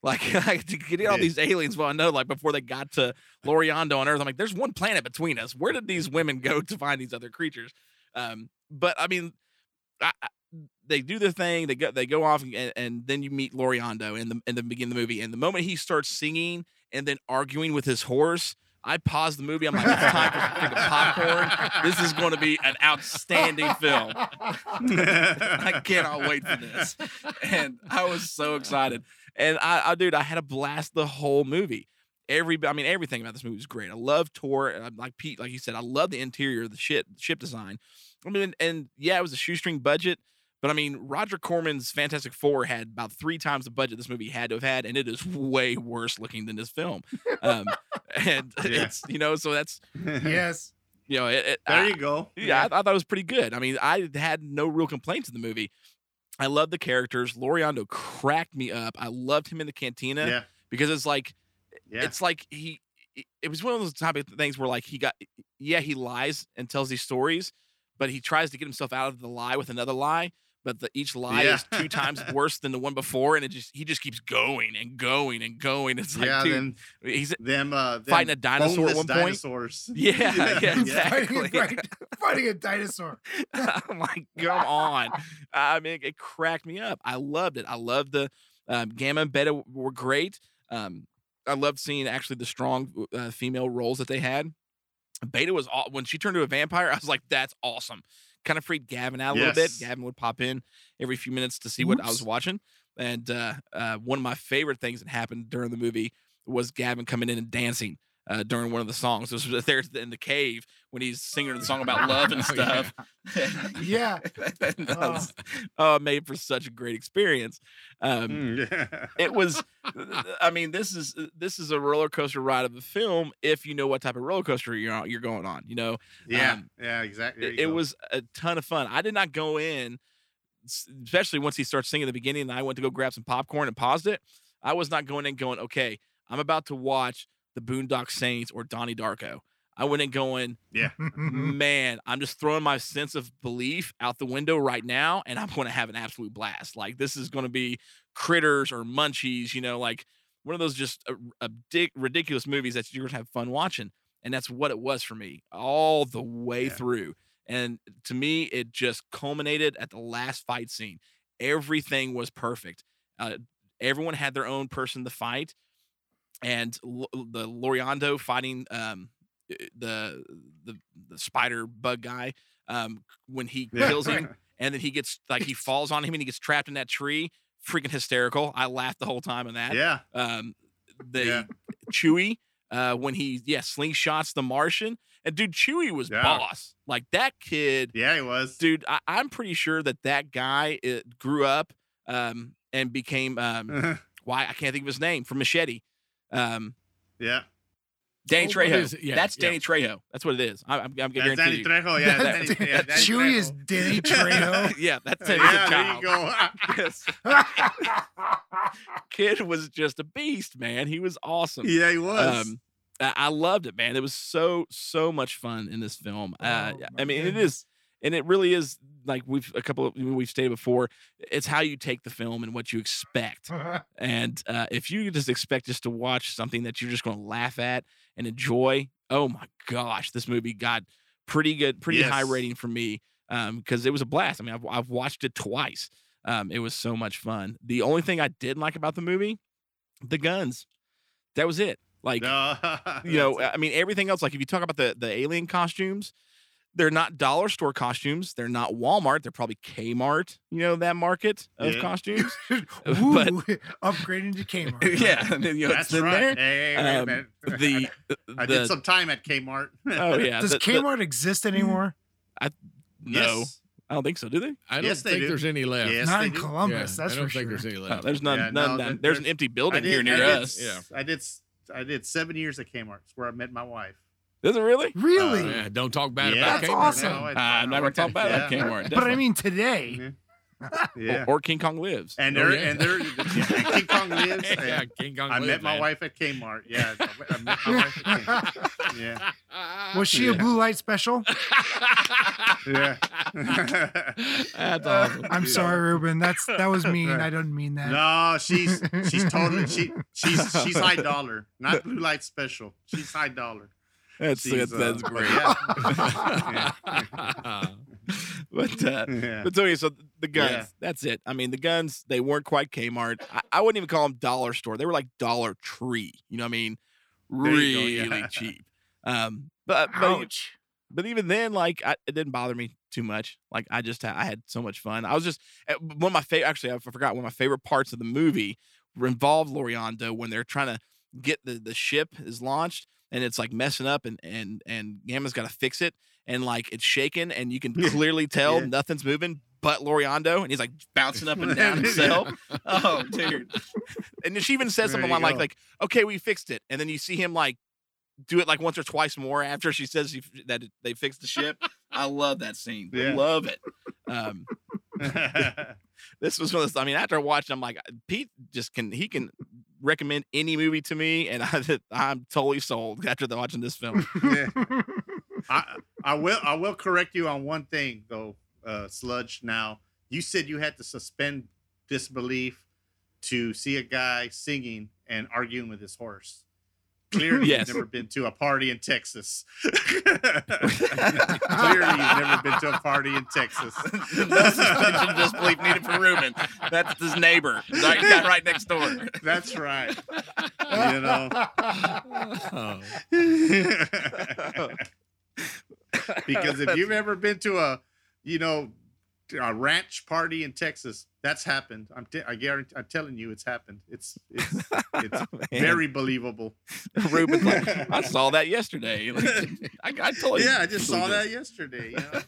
Like, like to get all these aliens, well, I know, like, before they got to Loriando on Earth, I'm like, there's one planet between us. Where did these women go to find these other creatures? Um, but, I mean, I, I, they do their thing. They go, they go off, and, and then you meet Loriando in the, in the beginning of the movie. And the moment he starts singing and then arguing with his horse, I paused the movie. I'm like, it's time for a drink of popcorn. This is going to be an outstanding film. I cannot wait for this. And I was so excited. And I, I, dude, I had a blast the whole movie. Every, I mean, everything about this movie was great. I love Tor. And I'm like Pete, like you said, I love the interior of the ship, ship design. I mean, and yeah, it was a shoestring budget, but I mean, Roger Corman's Fantastic Four had about three times the budget this movie had to have had, and it is way worse looking than this film. Um, and yeah. it's, you know, so that's yes, you know, it, it, there I, you go. Yeah, yeah. I, I thought it was pretty good. I mean, I had no real complaints in the movie. I love the characters. Loriando cracked me up. I loved him in the cantina yeah. because it's like, yeah. it's like he, it was one of those type of things where like he got, yeah, he lies and tells these stories, but he tries to get himself out of the lie with another lie. But the, each lie yeah. is two times worse than the one before. And it just, he just keeps going and going and going. It's like, yeah, dude, them, he's them, uh, them fighting a dinosaur at one dinosaurs. point. Yeah, yeah, yeah exactly. Fighting, fighting a dinosaur. I'm like, come on. I mean, it cracked me up. I loved it. I loved the um, Gamma and Beta were great. Um, I loved seeing actually the strong uh, female roles that they had. Beta was, all, when she turned to a vampire, I was like, that's awesome. Kind of freaked Gavin out a yes. little bit. Gavin would pop in every few minutes to see Oops. what I was watching. And uh, uh, one of my favorite things that happened during the movie was Gavin coming in and dancing uh, during one of the songs. This was there in the cave when he's singing the song about love and stuff. yeah. yeah. was, oh, it made for such a great experience. Um, mm, yeah. It was, I mean, this is this is a roller coaster ride of the film if you know what type of roller coaster you're on, you're going on, you know? Yeah, um, yeah, exactly. It, it was a ton of fun. I did not go in, especially once he starts singing at the beginning and I went to go grab some popcorn and paused it. I was not going in going, okay, I'm about to watch The Boondock Saints or Donnie Darko. I went in going, yeah, man, I'm just throwing my sense of belief out the window right now, and I'm going to have an absolute blast. Like, this is going to be Critters or Munchies, you know, like one of those just a, a dick, ridiculous movies that you're going to have fun watching. And that's what it was for me all the way yeah. through. And to me, it just culminated at the last fight scene. Everything was perfect. Uh, everyone had their own person to fight. And L- the Loriando fighting... Um, The, the the spider bug guy um when he kills him and then he gets like he falls on him and he gets trapped in that tree, freaking hysterical. I laughed the whole time on that. Yeah. Um the yeah. Chewie uh when he yeah slingshots the Martian, and dude Chewie was yeah. boss. Like that kid. Yeah, he was. Dude, I, I'm pretty sure that that guy it grew up um and became um why I can't think of his name from Machete. Um Yeah. Danny oh, Trejo. Yeah, that's yeah. Danny Trejo. That's what it is. I, I'm, I'm that's guaranteed. Danny you. Trejo. Yeah, that's Danny, yeah, Danny Chewy Trejo. is Danny Trejo. yeah, that's it. Yeah, there you go. yes. Kid was just a beast, man. He was awesome. Yeah, he was. Um, I loved it, man. It was so so much fun in this film. Oh, uh, I mean, goodness. it is, and it really is. Like we've a couple of we've stated before, it's how you take the film and what you expect. And uh, if you just expect just to watch something that you're just going to laugh at and enjoy, oh my gosh, this movie got pretty good, pretty yes. high rating for me because um, it was a blast. I mean, I've, I've watched it twice. Um, it was so much fun. The only thing I didn't like about the movie, the guns. That was it. Like, no. you know, I mean, everything else. Like if you talk about the the alien costumes. They're not dollar store costumes. They're not Walmart. They're probably Kmart, you know, that market of yeah. costumes. Ooh, but, upgrading to Kmart. Yeah. And then, you know, That's it's right. Hey, um, wait a minute. The, I did the, some time at Kmart. Oh, yeah. Does the, Kmart the, exist anymore? I, no. Yes. I don't think so. Do they? I yes, don't they think do. There's any left. Yes, not in Columbus. Yeah, that's I don't for think sure. There's any left. Oh, there's none. Yeah, none, no, none. There's, there's an empty building did, here near I did, us. Yeah. I did. I did seven years at Kmart's where I met my wife. Is it really? Really? Uh, yeah, don't talk bad yeah, about that's Kmart. That's awesome. No, I, I, I'm not going to talk bad about yeah. Kmart. Definitely. But I mean today. Yeah. Yeah. Or, or King Kong Lives. And there, oh, yeah. and there, yeah, King Kong Lives. Yeah, King Kong I lives, met my man. wife at Kmart. Yeah, I met my wife at Kmart. Yeah. Was she yeah. a blue light special? Yeah. That's awesome. I'm yeah. sorry, Ruben. That's that was mean. I don't mean that. No, she's she's totally she she's she's high dollar, not blue light special. She's high dollar. That's that's, uh, that's great. Yeah. yeah. But uh, yeah. but anyway, so the guns. Yeah. That's it. I mean, the guns. They weren't quite Kmart. I, I wouldn't even call them dollar store. They were like Dollar Tree. You know what I mean? Really go, yeah. cheap. Um, but but, but even then, like I, it didn't bother me too much. Like I just had, I had so much fun. I was just one of my favorite. Actually, I forgot one of my favorite parts of the movie involved Loriando when they're trying to get the the ship is launched. And it's like messing up, and and and Gamma's got to fix it, and like it's shaking, and you can clearly tell yeah. nothing's moving but Loriando, and he's like bouncing up and down himself. Oh, dude! And she even says there something like, "Like, okay, we fixed it," and then you see him like do it like once or twice more after she says he, that they fixed the ship. I love that scene. Yeah. Love it. Um, this was one of those, I mean, after watching, I'm like, Pete just can he can. recommend any movie to me, and I, I'm totally sold after watching this film. Yeah. I, I will I will correct you on one thing though, uh, Sludge. Now you said you had to suspend disbelief to see a guy singing and arguing with his horse. Clearly, yes. you've never been to a party in Texas. Clearly, you've never been to a party in Texas. No suspension disbelief needed for Ruben. That's his neighbor. He's right next door. That's right. You know. Oh. Because if you've ever been to a, you know, a ranch party in Texas, that's happened. I'm t- I guarantee. I'm telling you, it's happened. It's it's, it's oh, very believable. Ruben, like, I saw that yesterday. Like, I, I told you. Yeah, I just saw this. that yesterday. You know?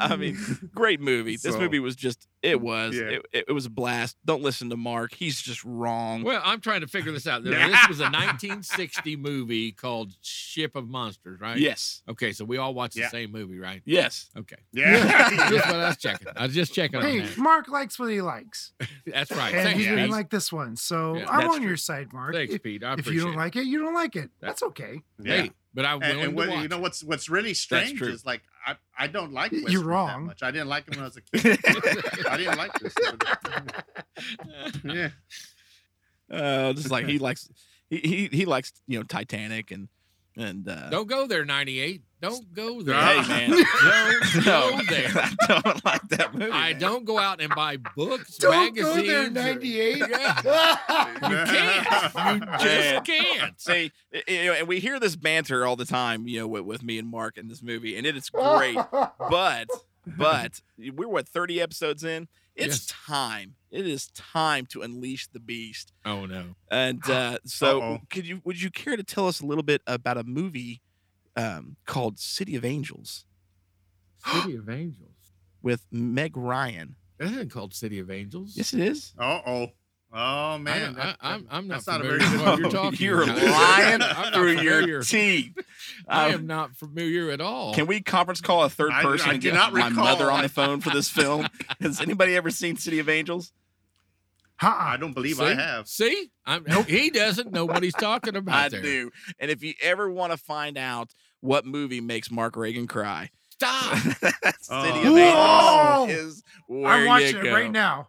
I mean, great movie. So, this movie was just. It was. Yeah. It, it, it was a blast. Don't listen to Mark. He's just wrong. Well, I'm trying to figure this out. This was a nineteen sixty movie called Ship of Monsters, right? Yes. Okay, so we all watched yeah. the same movie, right? Yes. Okay. Yeah. Just what I was checking. I was just checking. Hey, on that. Mark likes what he likes. That's right. And Thanks, he didn't Pete. like this one, so yeah, I'm on true. your side, Mark. Thanks, if, Pete. I appreciate it. If you don't it. like it, you don't like it. That's okay. Yeah. Hey, but I and, and what, you know what's what's really strange is like I, I don't like Western You're wrong. that much. I didn't like him when I was a kid. I didn't like this. yeah. Uh, just like he likes he, he he likes, you know, Titanic and and uh Don't go there, ninety-eight. Don't go there. Hey, man. Don't go there. I don't like that movie. I man. don't go out and buy books, don't magazines. Don't go there, ninety-eight. Or... Yeah. You can't. You just man. can't. See, you know, and we hear this banter all the time, you know, with, with me and Mark in this movie, and it is great. But, but we're, what, thirty episodes in? It's yes. time. It is time to unleash the beast. Oh, no. And uh, so Uh-oh. could you? would you care to tell us a little bit about a movie Um, called City of Angels. City of Angels? With Meg Ryan. That isn't called City of Angels. Yes, it is. Uh-oh. Oh, man. I, I, I'm, I'm not That's familiar not a very what you're talking You're about. lying through your teeth. I am not familiar at all. Can we conference call a third person I, I and get not my mother on the phone for this film? Has anybody ever seen City of Angels? Huh, I don't believe See? I have. See? I'm, he doesn't know what he's talking about. I there. do. And if you ever want to find out what movie makes Mark Reagan cry? Stop! Oh. City of Angels is where I'm watching you go. it right now.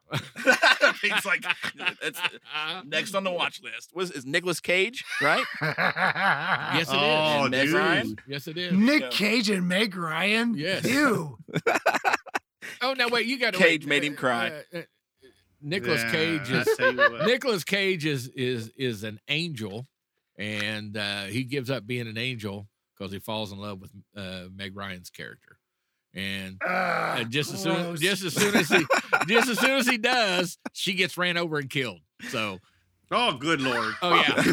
It's like it's next on the watch list. Was is Nicolas Cage, right? Yes, it oh, is. Meg Ryan. Yes, it is. Nick so. Cage and Meg Ryan. Yes. Ew. Oh no! Wait, you got to Cage wait. made him cry. Uh, uh, Nicolas yeah, Cage is Nicolas Cage is is is an angel, and uh, he gives up being an angel because he falls in love with uh, Meg Ryan's character, and uh, just as soon just as soon as he just as soon as he does, she gets ran over and killed. So Oh, good Lord. Oh, yeah.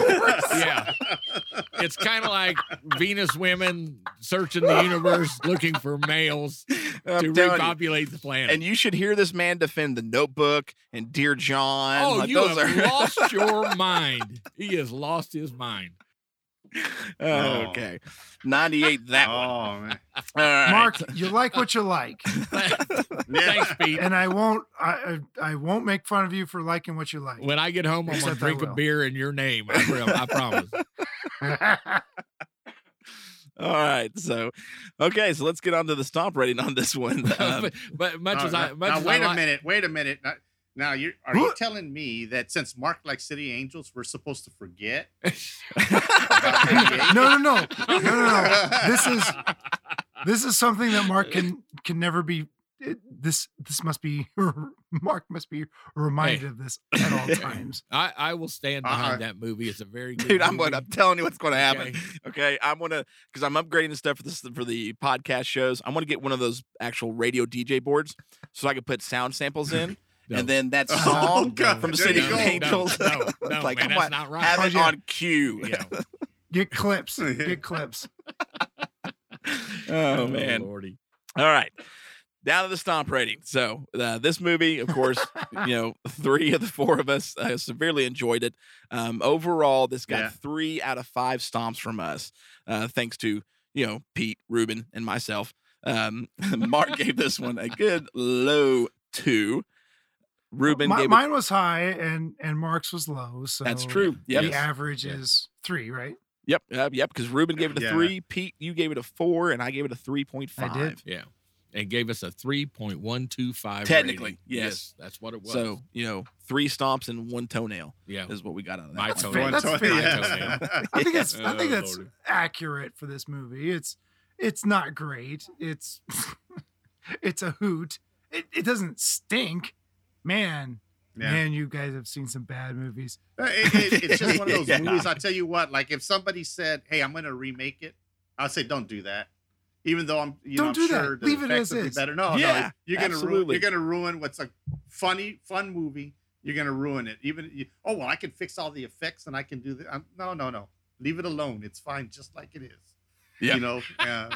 Yeah. It's kind of like Venus women searching the universe looking for males I'm to repopulate you. the planet. And you should hear this man defend The Notebook and Dear John. Oh, like, you those have are... lost your mind. He has lost his mind. Oh, okay. ninety-eight that oh, one. Man. All right. Mark, you like what you like. Thanks, Pete. And I won't I I won't make fun of you for liking what you like. When I get home, I'm going to drink a beer in your name. I, will, I promise. All right. So, okay. So let's get on to the stomp rating on this one. Um, but, but much uh, as I... Much now, as wait I a li- minute. Wait a minute. Now, Now, you're, are you telling me that since Mark likes City Angels, we're supposed to forget? no, no, no, no, no, no. This is this is something that Mark can can never be. It, this this must be Mark must be reminded hey. of this at all times. I, I will stand behind uh-huh. that movie. It's a very good dude. I'm going. I'm telling you what's going to happen. Okay, okay I'm gonna because I'm upgrading the stuff for this for the podcast shows. I'm gonna get one of those actual radio D J boards so I can put sound samples in. No. And then that song oh, from there City Angels, no, no, no, like man, that's not right. Have it oh, yeah. on cue. Yeah. Get clips, get clips. oh, oh man, Lordy. All right, down to the stomp rating. So uh, this movie, of course, you know, three of the four of us uh, severely enjoyed it. Um, overall, this got yeah. three out of five stomps from us, uh, thanks to you know Pete, Ruben, and myself. Um, Mark gave this one a good low two. Ruben, My, mine was high and and Mark's was low, so that's true. Yep. The average yep. is three, right? Yep, yep, yep. Because Ruben gave it a yeah. three, Pete, you gave it a four, and I gave it a three point five. I did, yeah, and gave us a three point one two five. Technically, yes. yes, that's what it was. So you know, three stomps and one toenail. Yeah, is what we got out of that. My toenail. That's that's toenail. Yeah. I think that's I think that's accurate for this movie. It's it's not great. It's it's a hoot. It it doesn't stink. Man, yeah. man, you guys have seen some bad movies. It, it, it's just one of those yeah. movies. I tell you what, like if somebody said, "Hey, I'm going to remake it," I'll say, "Don't do that." Even though I'm, you don't know, do I'm that. Sure leave it as is. Better. No, yeah, no, you're going to ruin. You're going to ruin what's a funny, fun movie. You're going to ruin it. Even you, oh well, I can fix all the effects and I can do that. No, no, no. Leave it alone. It's fine, just like it is. Yeah. You know, uh,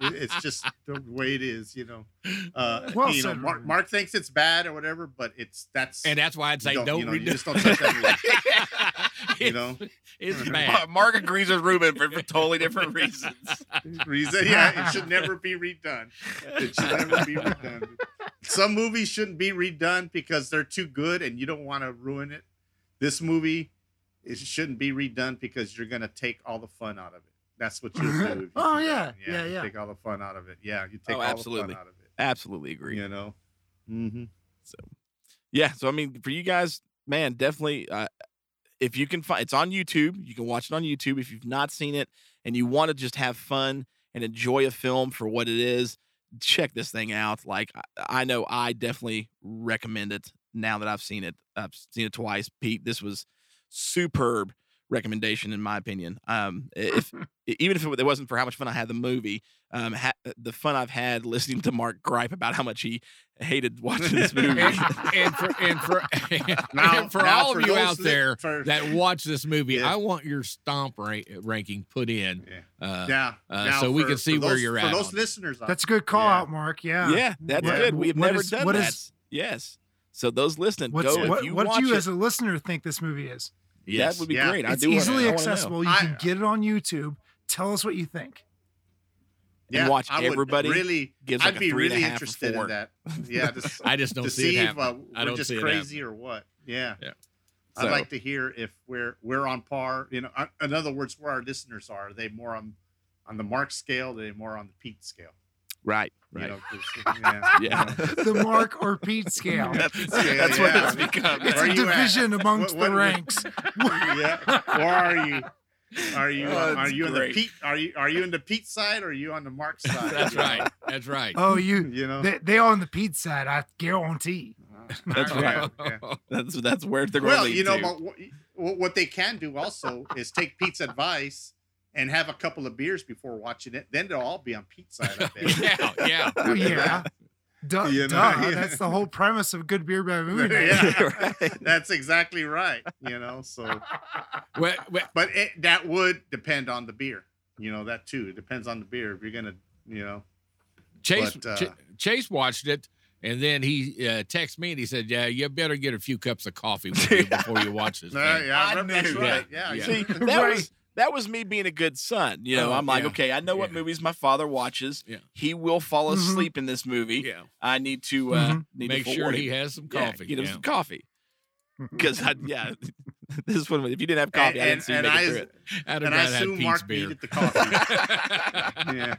it's just the way it is, you know. Uh, well, you know Mark, Mark thinks it's bad or whatever, but it's that's and that's why I'd say don't, don't you know, redo. You just don't touch that movie. You know, it's, it's bad. Mark agrees with Ruben for, for totally different reasons. Reason, yeah, it should never be redone. It should never be redone. Some movies shouldn't be redone because they're too good and you don't want to ruin it. This movie, it shouldn't be redone because you're going to take all the fun out of it. That's what you do. Oh yeah. yeah, yeah, yeah. You take all the fun out of it. Yeah, you take oh, all absolutely. the fun out of it. Absolutely agree. You know. Mm-hmm. So, yeah. So I mean, for you guys, man, definitely. Uh, if you can find, it's on YouTube. You can watch it on YouTube. If you've not seen it and you want to just have fun and enjoy a film for what it is, check this thing out. Like I, I know, I definitely recommend it. Now that I've seen it, I've seen it twice. Pete, this was superb. Recommendation in my opinion. Um, if even if it wasn't for how much fun I had the movie, um, ha- the fun I've had listening to Mark gripe about how much he hated watching this movie, and, and for and for, and, now, and for all for of you out there for, that watch this movie, yeah. I want your stomp ra- ranking put in, yeah, uh, yeah. Uh, now, so we for, can see those, where you're for at. For those listeners, that's a good call yeah. out, Mark. Yeah, yeah, that's yeah. good. We've never is, done what that. Is, yes. So those listening, go. What, if you what watch do you it, as a listener think this movie is? Yes. That would be yeah. great. I it's do easily wanna, accessible. You I, can get it on YouTube. Tell us what you think. Yeah, and watch I everybody. Really, gives I'd like be really interested in that. Yeah, just, I just don't to see, see it if uh, I we're don't just see crazy it or what. Yeah, yeah. So, I'd like to hear if we're we're on par. You know, I, in other words, where our listeners are. Are they more on on the Mark scale? Are they more on the Pete scale? Right, right. You know, yeah, yeah. You know. The Mark or Pete scale. That's, yeah, that's yeah. what it's become. It's a division at? amongst what, what, the ranks. yeah. Or are you? Are you? Oh, are you great. on the Pete? Are you? Are you in the Pete side or are you on the Mark side? That's right. Know? That's right. Oh, you. You know, they, they are on the Pete side. I guarantee. Uh, that's right. Yeah. Yeah. That's that's where they're going. Well, you know, to. But what they can do also is take Pete's advice. And have a couple of beers before watching it. Then they'll all be on Pete's side. I bet. yeah, yeah, yeah. Duh, you know? duh. That's the whole premise of Good Beer Bad Movie Night. Yeah, right. That's exactly right. You know, so. Wait, wait. But it, that would depend on the beer. You know, that too. It depends on the beer. If you're going to, you know. Chase but, uh, Ch- Chase watched it, and then he uh, texted me, and he said, yeah, you better get a few cups of coffee with you before you watch this. uh, yeah, I remember that's right. Yeah, yeah. See, that right. was... That was me being a good son. You know, oh, I'm like, yeah. okay, I know what yeah. movies my father watches. Yeah. He will fall asleep mm-hmm. in this movie. Yeah. I need to uh, mm-hmm. need make to sure he has some coffee. Yeah, get him yeah. some coffee. Because, yeah, this one, if you didn't have coffee, and, I didn't and, see you and make I, it through it. And I assume Mark beer. needed the coffee. yeah.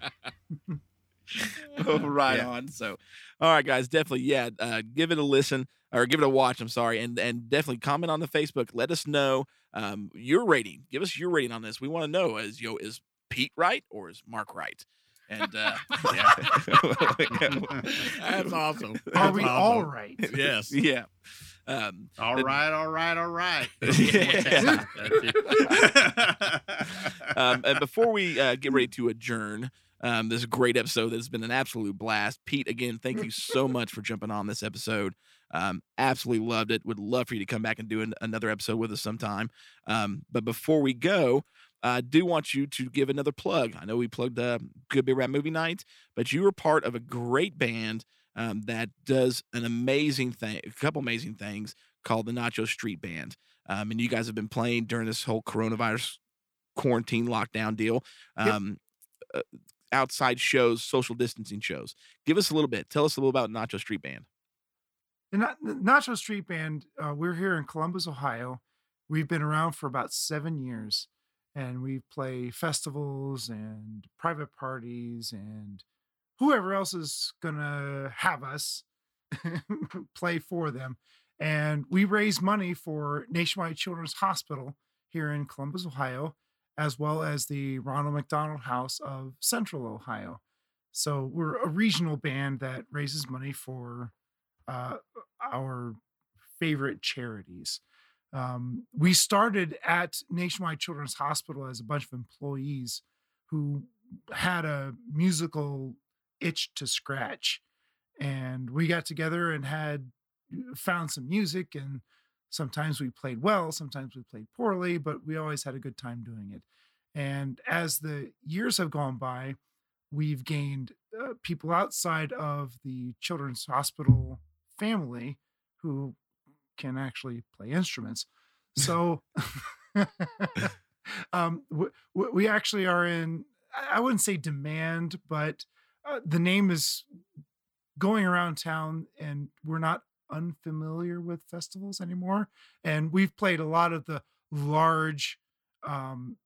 oh, right yeah. on. So, all right, guys, definitely, yeah, uh, give it a listen. Or give it a watch, I'm sorry, and and definitely comment on the Facebook. Let us know um, your rating. Give us your rating on this. We want to know, is yo is Pete right or is Mark right? And uh, yeah. that's awesome. Are that's we awesome. all right? Yes. Yeah. Um, all the, right, all right, all right. Yeah. um, and before we uh, get ready to adjourn, um, this great episode that has been an absolute blast. Pete, again, thank you so much for jumping on this episode. Um, absolutely loved it. Would love for you to come back and do an, another episode with us sometime. Um, but before we go, I do want you to give another plug. I know we plugged uh, Good Beer Bad Movie Night, but you were part of a great band um, that does an amazing thing, a couple amazing things called the Nacho Street Band. Um, and you guys have been playing during this whole coronavirus quarantine lockdown deal. Um, yep. uh, outside shows, social distancing shows. Give us a little bit. Tell us a little about Nacho Street Band. The Nacho Street Band, uh, we're here in Columbus, Ohio. We've been around for about seven years, and we play festivals and private parties and whoever else is going to have us play for them. And we raise money for Nationwide Children's Hospital here in Columbus, Ohio, as well as the Ronald McDonald House of Central Ohio. So we're a regional band that raises money for Uh, our favorite charities. Um, we started at Nationwide Children's Hospital as a bunch of employees who had a musical itch to scratch. And we got together and had found some music, and sometimes we played well, sometimes we played poorly, but we always had a good time doing it. And as the years have gone by, we've gained uh, people outside of the Children's Hospital family who can actually play instruments. So um, w- w- we actually are in, I wouldn't say demand, but uh, the name is going around town, and we're not unfamiliar with festivals anymore. And we've played a lot of the large, um,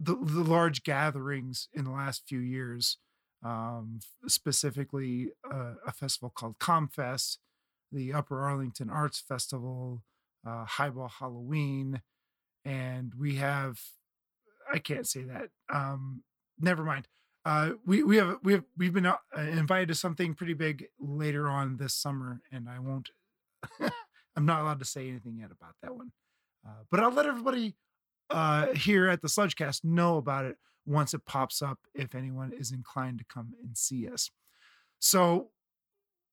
the, the large gatherings in the last few years. Um, specifically uh, a festival called ComFest, the Upper Arlington Arts Festival, uh, Highball Halloween, and we have, I can't say that. Um, never mind. Uh, we we have we have we've been uh, invited to something pretty big later on this summer, and I won't. I'm not allowed to say anything yet about that one, uh, but I'll let everybody uh, here at the Sludgecast know about it once it pops up, if anyone is inclined to come and see us. So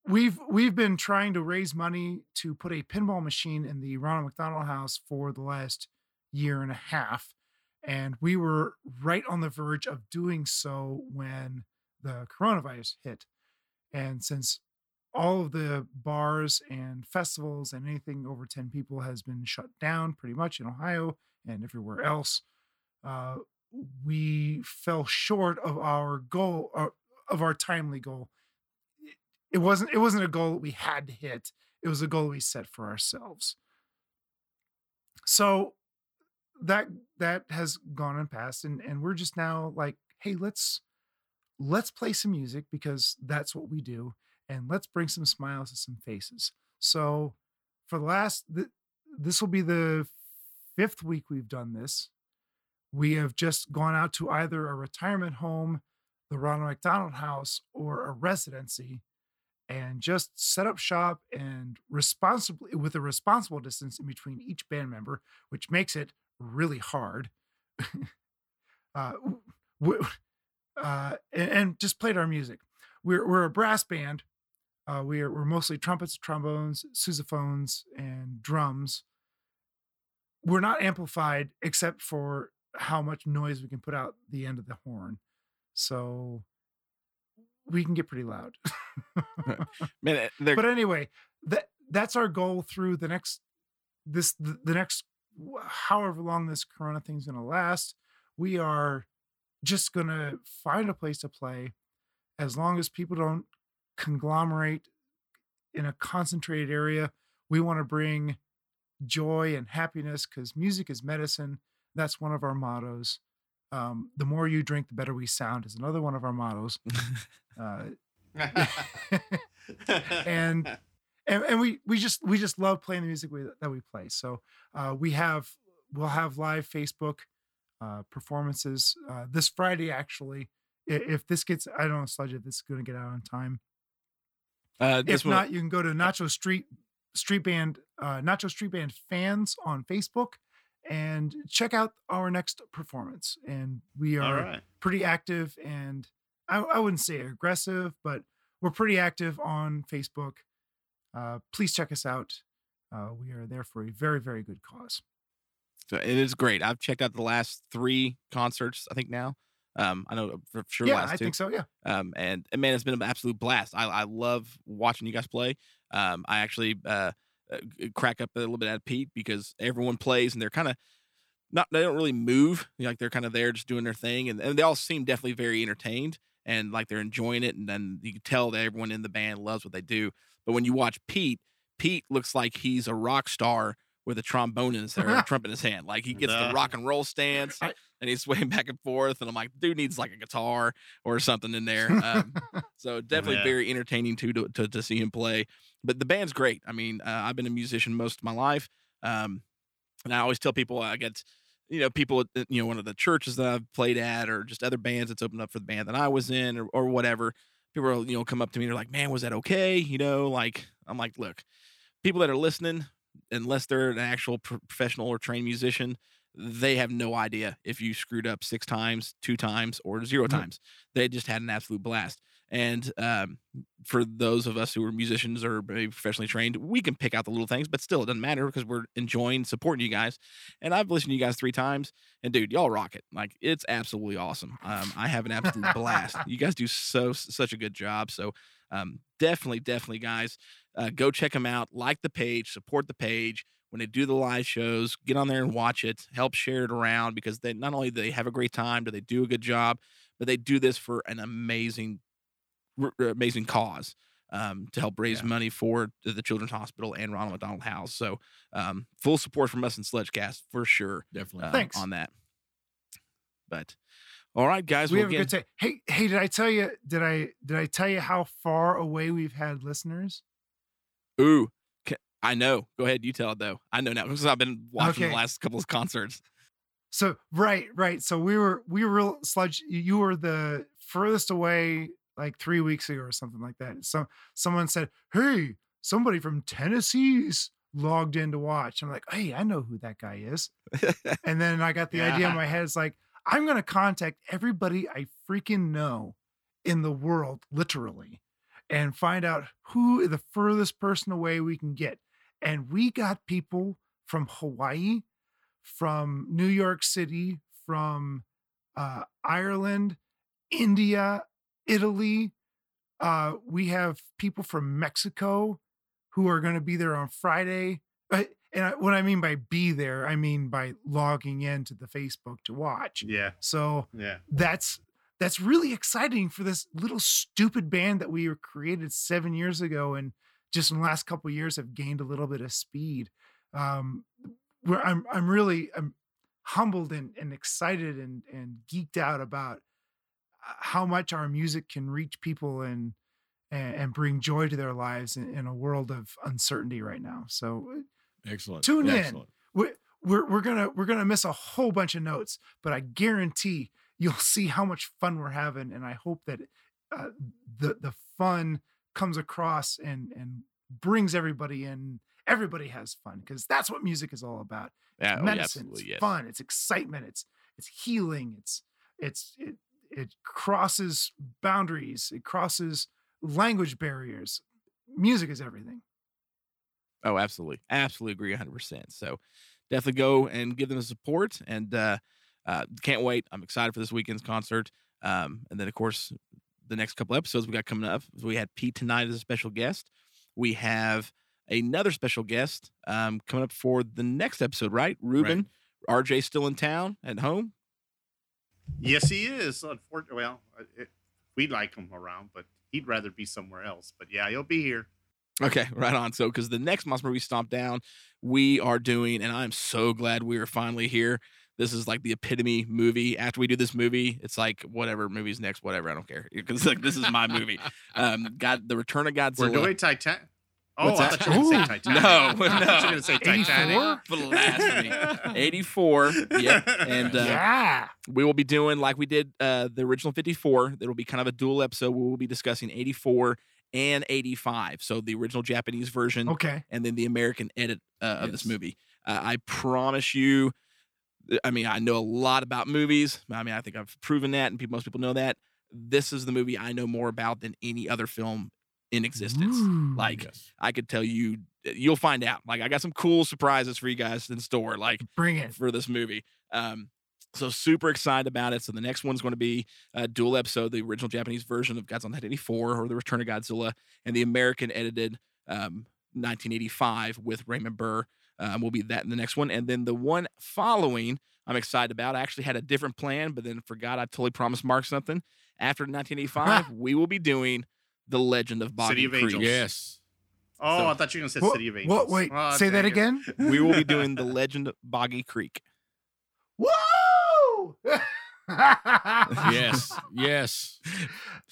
we've we've been trying to raise money to put a pinball machine in the Ronald McDonald House for the last year and a half. And we were right on the verge of doing so when the coronavirus hit. And since all of the bars and festivals and anything over ten people has been shut down pretty much in Ohio and everywhere else, uh, we fell short of our goal, of our timely goal. It wasn't, it wasn't a goal that we had to hit. It was a goal we set for ourselves. So that, that has gone and passed, and, and we're just now like, hey, let's, let's play some music because that's what we do. And let's bring some smiles to some faces. So for the last, th- this will be the fifth week we've done this. We have just gone out to either a retirement home, the Ronald McDonald House, or a residency, and just set up shop and responsibly, with a responsible distance in between each band member, which makes it really hard. uh, we, uh, and, and just played our music. We're, we're a brass band, Uh, we are, we're mostly trumpets, trombones, sousaphones, and drums. We're not amplified except for how much noise we can put out the end of the horn. So we can get pretty loud. Man, but anyway, that that's our goal through the next, this, the, the next, however long this Corona thing's going to last. We are just going to find a place to play as long as people don't conglomerate in a concentrated area. We want to bring joy and happiness because music is medicine. That's one of our mottos. Um, the more you drink, the better we sound is another one of our mottos. uh, and, and and we we just we just love playing the music we, that we play. So uh, we have we'll have live Facebook uh, performances uh, this Friday actually. If this gets, I don't know, Sludge, if this is going to get out on time. Uh, this if will... not, you can go to Nacho Street Street Band, uh, Nacho Street Band fans on Facebook and check out our next performance. And we are right. pretty active, and I, I wouldn't say aggressive, but we're pretty active on Facebook. Uh, please check us out. Uh, we are there for a very, very good cause. So it is great. I've checked out the last three concerts, I think now. Um, I know for sure. Yeah, last I two. think so. Yeah. Um, and, and man, it's been an absolute blast. I, I love watching you guys play. Um, I actually uh, crack up a little bit at Pete because everyone plays and they're kind of not. They don't really move. You know, like they're kind of there just doing their thing, and, and they all seem definitely very entertained and like they're enjoying it. And then you can tell that everyone in the band loves what they do. But when you watch Pete, Pete looks like he's a rock star with a trombone in his hand, or a trumpet in his hand. Like he gets uh, the rock and roll stance I, and he's swaying back and forth. And I'm like, dude needs like a guitar or something in there. Um, so definitely yeah. very entertaining too, to, to, to see him play, but the band's great. I mean, uh, I've been a musician most of my life. Um, and I always tell people I get, you know, people, you know, one of the churches that I've played at or just other bands that's opened up for the band that I was in or, or whatever. People will, you know, come up to me and they're like, man, was that okay? You know, like, I'm like, look, people that are listening, unless they're an actual pro- professional or trained musician, they have no idea if you screwed up six times, two times, or zero mm-hmm. times. They just had an absolute blast. And um, for those of us who are musicians or professionally trained, we can pick out the little things, but still it doesn't matter because we're enjoying supporting you guys. And I've listened to you guys three times, and dude, y'all rock it. Like, it's absolutely awesome. Um, I have an absolute blast. You guys do so such a good job. So um, definitely, definitely, guys, uh, go check them out. Like the page, support the page. When they do the live shows, get on there and watch it. Help share it around because they not only do they have a great time, do they do a good job, but they do this for an amazing R- amazing cause um, to help raise yeah. money for the Children's Hospital and Ronald McDonald House. So um, full support from us in Sledgecast for sure. Definitely. Uh, Thanks. On that. But all right, guys. We we'll have get... a good time. Hey, hey, did I tell you, did I, did I tell you how far away we've had listeners? Ooh, I know. Go ahead. You tell it though. I know now because I've been watching okay. the last couple of concerts. So, right, right. So we were, we were real Sledge. You were the furthest away like three weeks ago or something like that. So someone said, hey, somebody from Tennessee's logged in to watch. I'm like, hey, I know who that guy is. And then I got the yeah. idea in my head. It's like, I'm going to contact everybody I freaking know in the world, literally, and find out who the furthest person away we can get. And we got people from Hawaii, from New York City, from uh, Ireland, India, Italy. Uh, we have people from Mexico who are going to be there on Friday. But, and I, what I mean by be there, I mean by logging into the Facebook to watch. Yeah. So yeah. that's that's really exciting for this little stupid band that we created seven years ago, and just in the last couple of years have gained a little bit of speed. Um, where I'm I'm really I'm humbled and, and excited and and geeked out about how much our music can reach people and and, and bring joy to their lives in, in a world of uncertainty right now. So excellent. Tune excellent. in. We're, we're we're gonna we're gonna miss a whole bunch of notes, but I guarantee you'll see how much fun we're having, and I hope that uh, the the fun comes across and and brings everybody in. Everybody has fun because that's what music is all about. It's yeah, medicine. It's yes. fun. It's excitement. It's it's healing. It's it's it. It crosses boundaries. It crosses language barriers. music is everything. Oh, absolutely. Absolutely agree one hundred percent. So definitely go and give them support. And uh, uh, can't wait. I'm excited for this weekend's concert. Um, and then, of course, the next couple episodes we got coming up. We had Pete tonight as a special guest. We have another special guest um, coming up for the next episode, right? Ruben, right. R J still in town at home? Yes, he is. Unfortunately, well, it, we'd like him around, but he'd rather be somewhere else. But, yeah, he'll be here. Okay, right on. So, because the next Monster Movie Stomp Down, we are doing, and I'm so glad we are finally here. This is like the epitome movie. After we do this movie, it's like whatever movie's next, whatever. I don't care. Because like this is my movie. Um, God, the Return of Godzilla. We're doing Titanic. Oh, I thought you were going to say Titanic. No, no. I thought you were going to say Titanic. eighty-four? eighty-four. Yep. And uh, yeah. we will be doing like we did uh, the original fifty-four. It'll be kind of a dual episode. We will be discussing eighty-four and eighty-five. So the original Japanese version. Okay. And then the American edit uh, of yes. this movie. Uh, I promise you. I mean, I know a lot about movies. I mean, I think I've proven that, and people, most people know that. This is the movie I know more about than any other film in existence. Ooh, like, yes. I could tell you, you'll find out. Like, I got some cool surprises for you guys in store. Like, bring it for this movie. Um, so super excited about it. So the next one's going to be a dual episode: the original Japanese version of Godzilla eighty-four, or the Return of Godzilla, and the American edited um, nineteen eighty-five with Raymond Burr. Um, will be that in the next one. And then the one following, I'm excited about. I actually had a different plan, but then forgot I totally promised Mark something. After nineteen eighty-five, we will be doing The Legend of Boggy Creek. City of Angels. Yes. Oh, so, I thought you were going to say what, City of Angels. What, wait, oh, say that it. again? We will be doing The Legend of Boggy Creek. Woo! Yes, yes.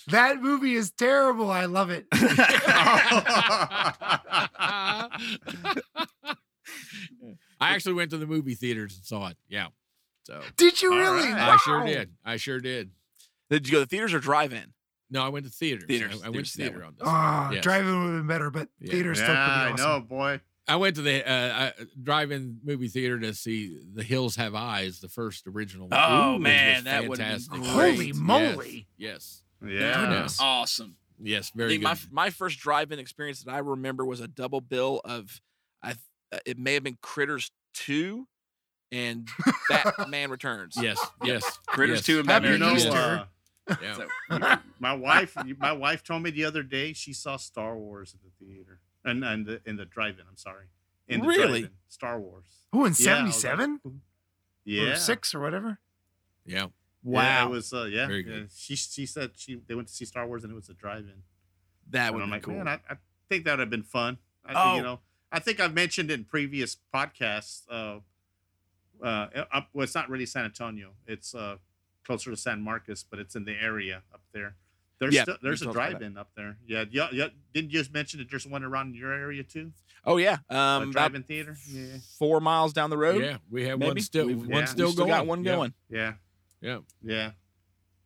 That movie is terrible. I love it. I actually went to the movie theaters and saw it. Yeah. So did you really? Right. Wow. I sure did. I sure did. Did you go to the theaters or drive-in? No, I went to theaters. Theaters. I, I theaters went to theater on this. Oh, yes. Drive-in would have been better, but yeah. theaters yeah, still pretty awesome. I know, boy. I went to the uh, I, drive-in movie theater to see The Hills Have Eyes, the first original movie. Oh, man, that would have been great. Holy moly. Yes. yes. Yeah. Yes. Awesome. Yes, very I think good. My, my first drive-in experience that I remember was a double bill of, I think, it may have been Critters Two and Batman Returns. Yes, yes. Critters yes. Two and Batman Returns. Uh, yeah. So, my wife, my wife told me the other day she saw Star Wars at the theater and and the, in the drive-in. I'm sorry, in the really drive-in, Star Wars. Oh, in seventy-seven, yeah, like, yeah. Or six or whatever. Yeah. Wow. Yeah, it was. Uh, yeah. Very good. Yeah. She she said she they went to see Star Wars and it was a drive-in. That would be like, cool. Man, I, I think that would have been fun. I, oh. You know. I think I've mentioned in previous podcasts, uh, uh, up, well, it's not really San Antonio. It's uh, closer to San Marcos, but it's in the area up there. There's yeah, st- there's a drive-in up there. Yeah, yeah, yeah. Didn't you just mention that there's one around your area, too? Oh, yeah. Um, a drive-in theater? Yeah. Four miles down the road? Yeah, we have maybe. one still We've, One yeah. still, still going. got one yeah. going. Yeah. Yeah. Yeah.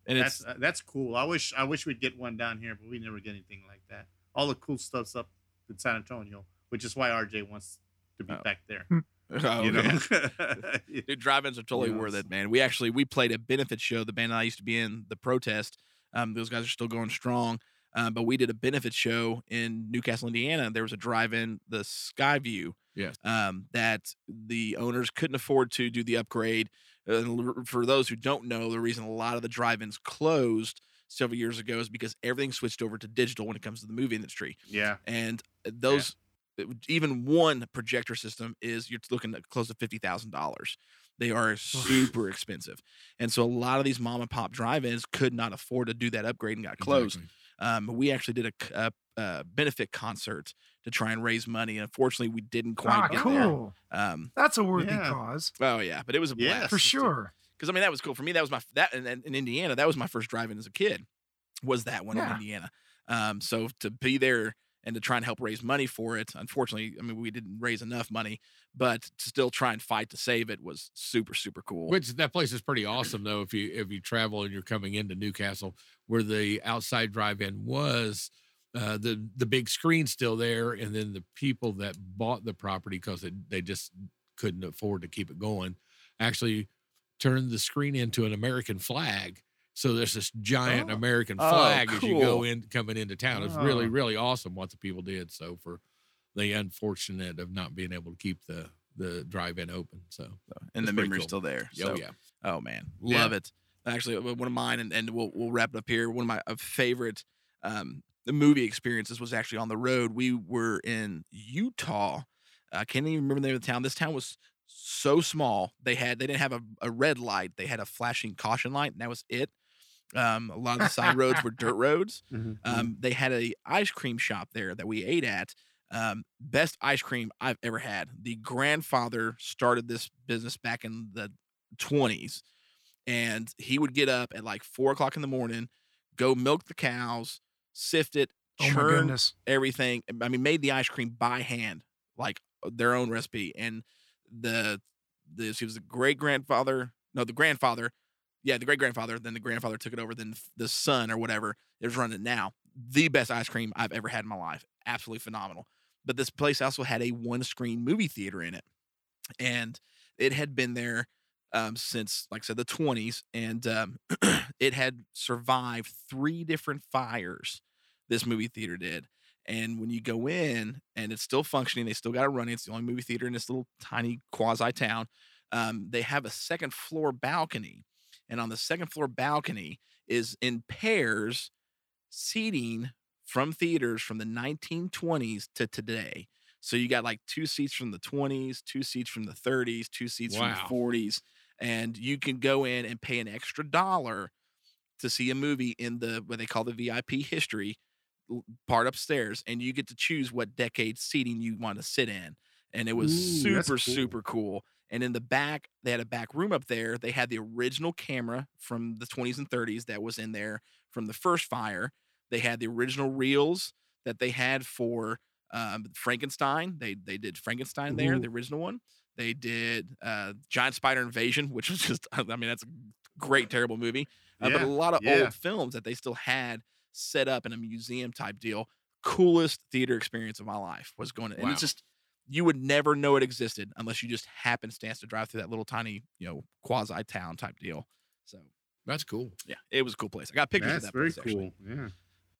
And that's, it's, uh, that's cool. I wish I wish we'd get one down here, but we never get anything like that. All the cool stuff's up in San Antonio. Which is why R J wants to be oh. back there. Oh, you know? Yeah. Dude, drive-ins are totally yes. worth it, man. We actually we played a benefit show. The band I used to be in, The Protest. Um, those guys are still going strong. Um, but we did a benefit show in Newcastle, Indiana. There was a drive-in, the Skyview. Yes. Um, that the owners couldn't afford to do the upgrade. And for those who don't know, the reason a lot of the drive-ins closed several years ago is because everything switched over to digital when it comes to the movie industry. Yeah. And those. Yeah. Even one projector system is you're looking at close to fifty thousand dollars. They are super expensive. And so a lot of these mom and pop drive-ins could not afford to do that upgrade and got closed. Exactly. Um, we actually did a, a, a benefit concert to try and raise money. And unfortunately we didn't quite ah, get cool. there. Um, That's a worthy yeah. cause. Oh yeah. But it was a blast. Yeah, for sure. Cause I mean, that was cool for me. That was my, that in, in Indiana, that was my first drive-in as a kid was that one yeah. in Indiana. Um, so to be there, and to try and help raise money for it. Unfortunately, I mean, we didn't raise enough money, but to still try and fight to save it was super, super cool. Which that place is pretty awesome though. If you, if you travel and you're coming into Newcastle where the outside drive-in was, uh, the, the big screen still there. And then the people that bought the property cause it, they just couldn't afford to keep it going actually turned the screen into an American flag. So there's this giant oh. American flag oh, cool. as you go in, coming into town. It's oh. really, really awesome what the people did. So for the unfortunate of not being able to keep the the drive-in open. So and the memory's cool. still there. So. Oh yeah. Oh man, love yeah. it. Actually, one of mine, and, and we'll we'll wrap it up here. One of my favorite um, movie experiences was actually on the road. We were in Utah. I can't even remember the name of the town. This town was so small. They had they didn't have a, a red light. They had a flashing caution light, and that was it. Um, a lot of the side roads were dirt roads. Mm-hmm. Um, they had a ice cream shop there that we ate at. Um, best ice cream I've ever had. The grandfather started this business back in the twenties, and he would get up at like four o'clock in the morning, go milk the cows, sift it, churn oh everything. I mean, made the ice cream by hand, like their own recipe. And the this he was the great grandfather, no, the grandfather. Yeah, the great-grandfather, then the grandfather took it over, then the son or whatever is running it now. The best ice cream I've ever had in my life. Absolutely phenomenal. But this place also had a one-screen movie theater in it. And it had been there um, since, like I said, the twenties. And um, it had survived three different fires, this movie theater did. And when you go in, and it's still functioning, they still got it running. It's the only movie theater in this little tiny quasi-town. Um, they have a second-floor balcony. And on the second floor balcony is in pairs seating from theaters from the nineteen twenties to today. So you got like two seats from the twenties, two seats from the thirties, two seats wow. from the forties. And you can go in and pay an extra dollar to see a movie in the what they call the V I P history part upstairs. And you get to choose what decade seating you want to sit in. And it was Ooh, super, that's cool. super cool. And in the back, they had a back room up there. They had the original camera from the twenties and thirties that was in there from the first fire. They had the original reels that they had for um, Frankenstein. They they did Frankenstein there, Ooh. the original one. They did uh, Giant Spider Invasion, which was just, I mean, that's a great, terrible movie. Uh, yeah, but a lot of yeah. old films that they still had set up in a museum type deal. Coolest theater experience of my life was going to, wow. and it's just, you would never know it existed unless you just happenstance to drive through that little tiny, you know, quasi town type deal. So that's cool. Yeah, it was a cool place. I got pictures that's of that place. That's very cool. Actually. Yeah.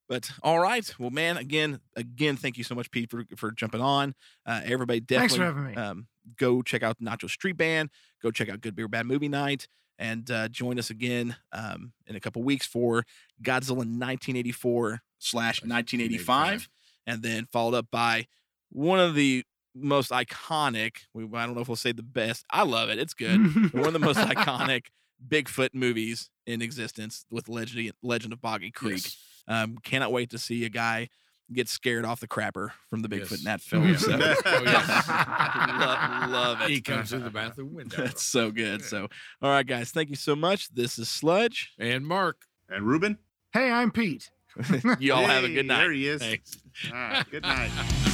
But all right, well, man, again, again, thank you so much, Pete, for, for jumping on. Uh, everybody, definitely, thanks for having me. Um, go check out Nacho Street Band. Go check out Good Beer Bad Movie Night, and uh, join us again um, in a couple weeks for Godzilla nineteen eighty-four slash nineteen eighty-five, and then followed up by one of the most iconic, we, I don't know if we'll say the best. I love it. It's good. One of the most iconic Bigfoot movies in existence with Legend, Legend of Boggy Creek. Yes. Um, cannot wait to see a guy get scared off the crapper from the Bigfoot yes. in that film. Yeah. So, oh, yes. love, love it. He comes through the bathroom window. That's so good. So, all right, guys, thank you so much. This is Sludge. And Mark. And Ruben. Hey, I'm Pete. You all hey, have a good night. There he is. All right, good night.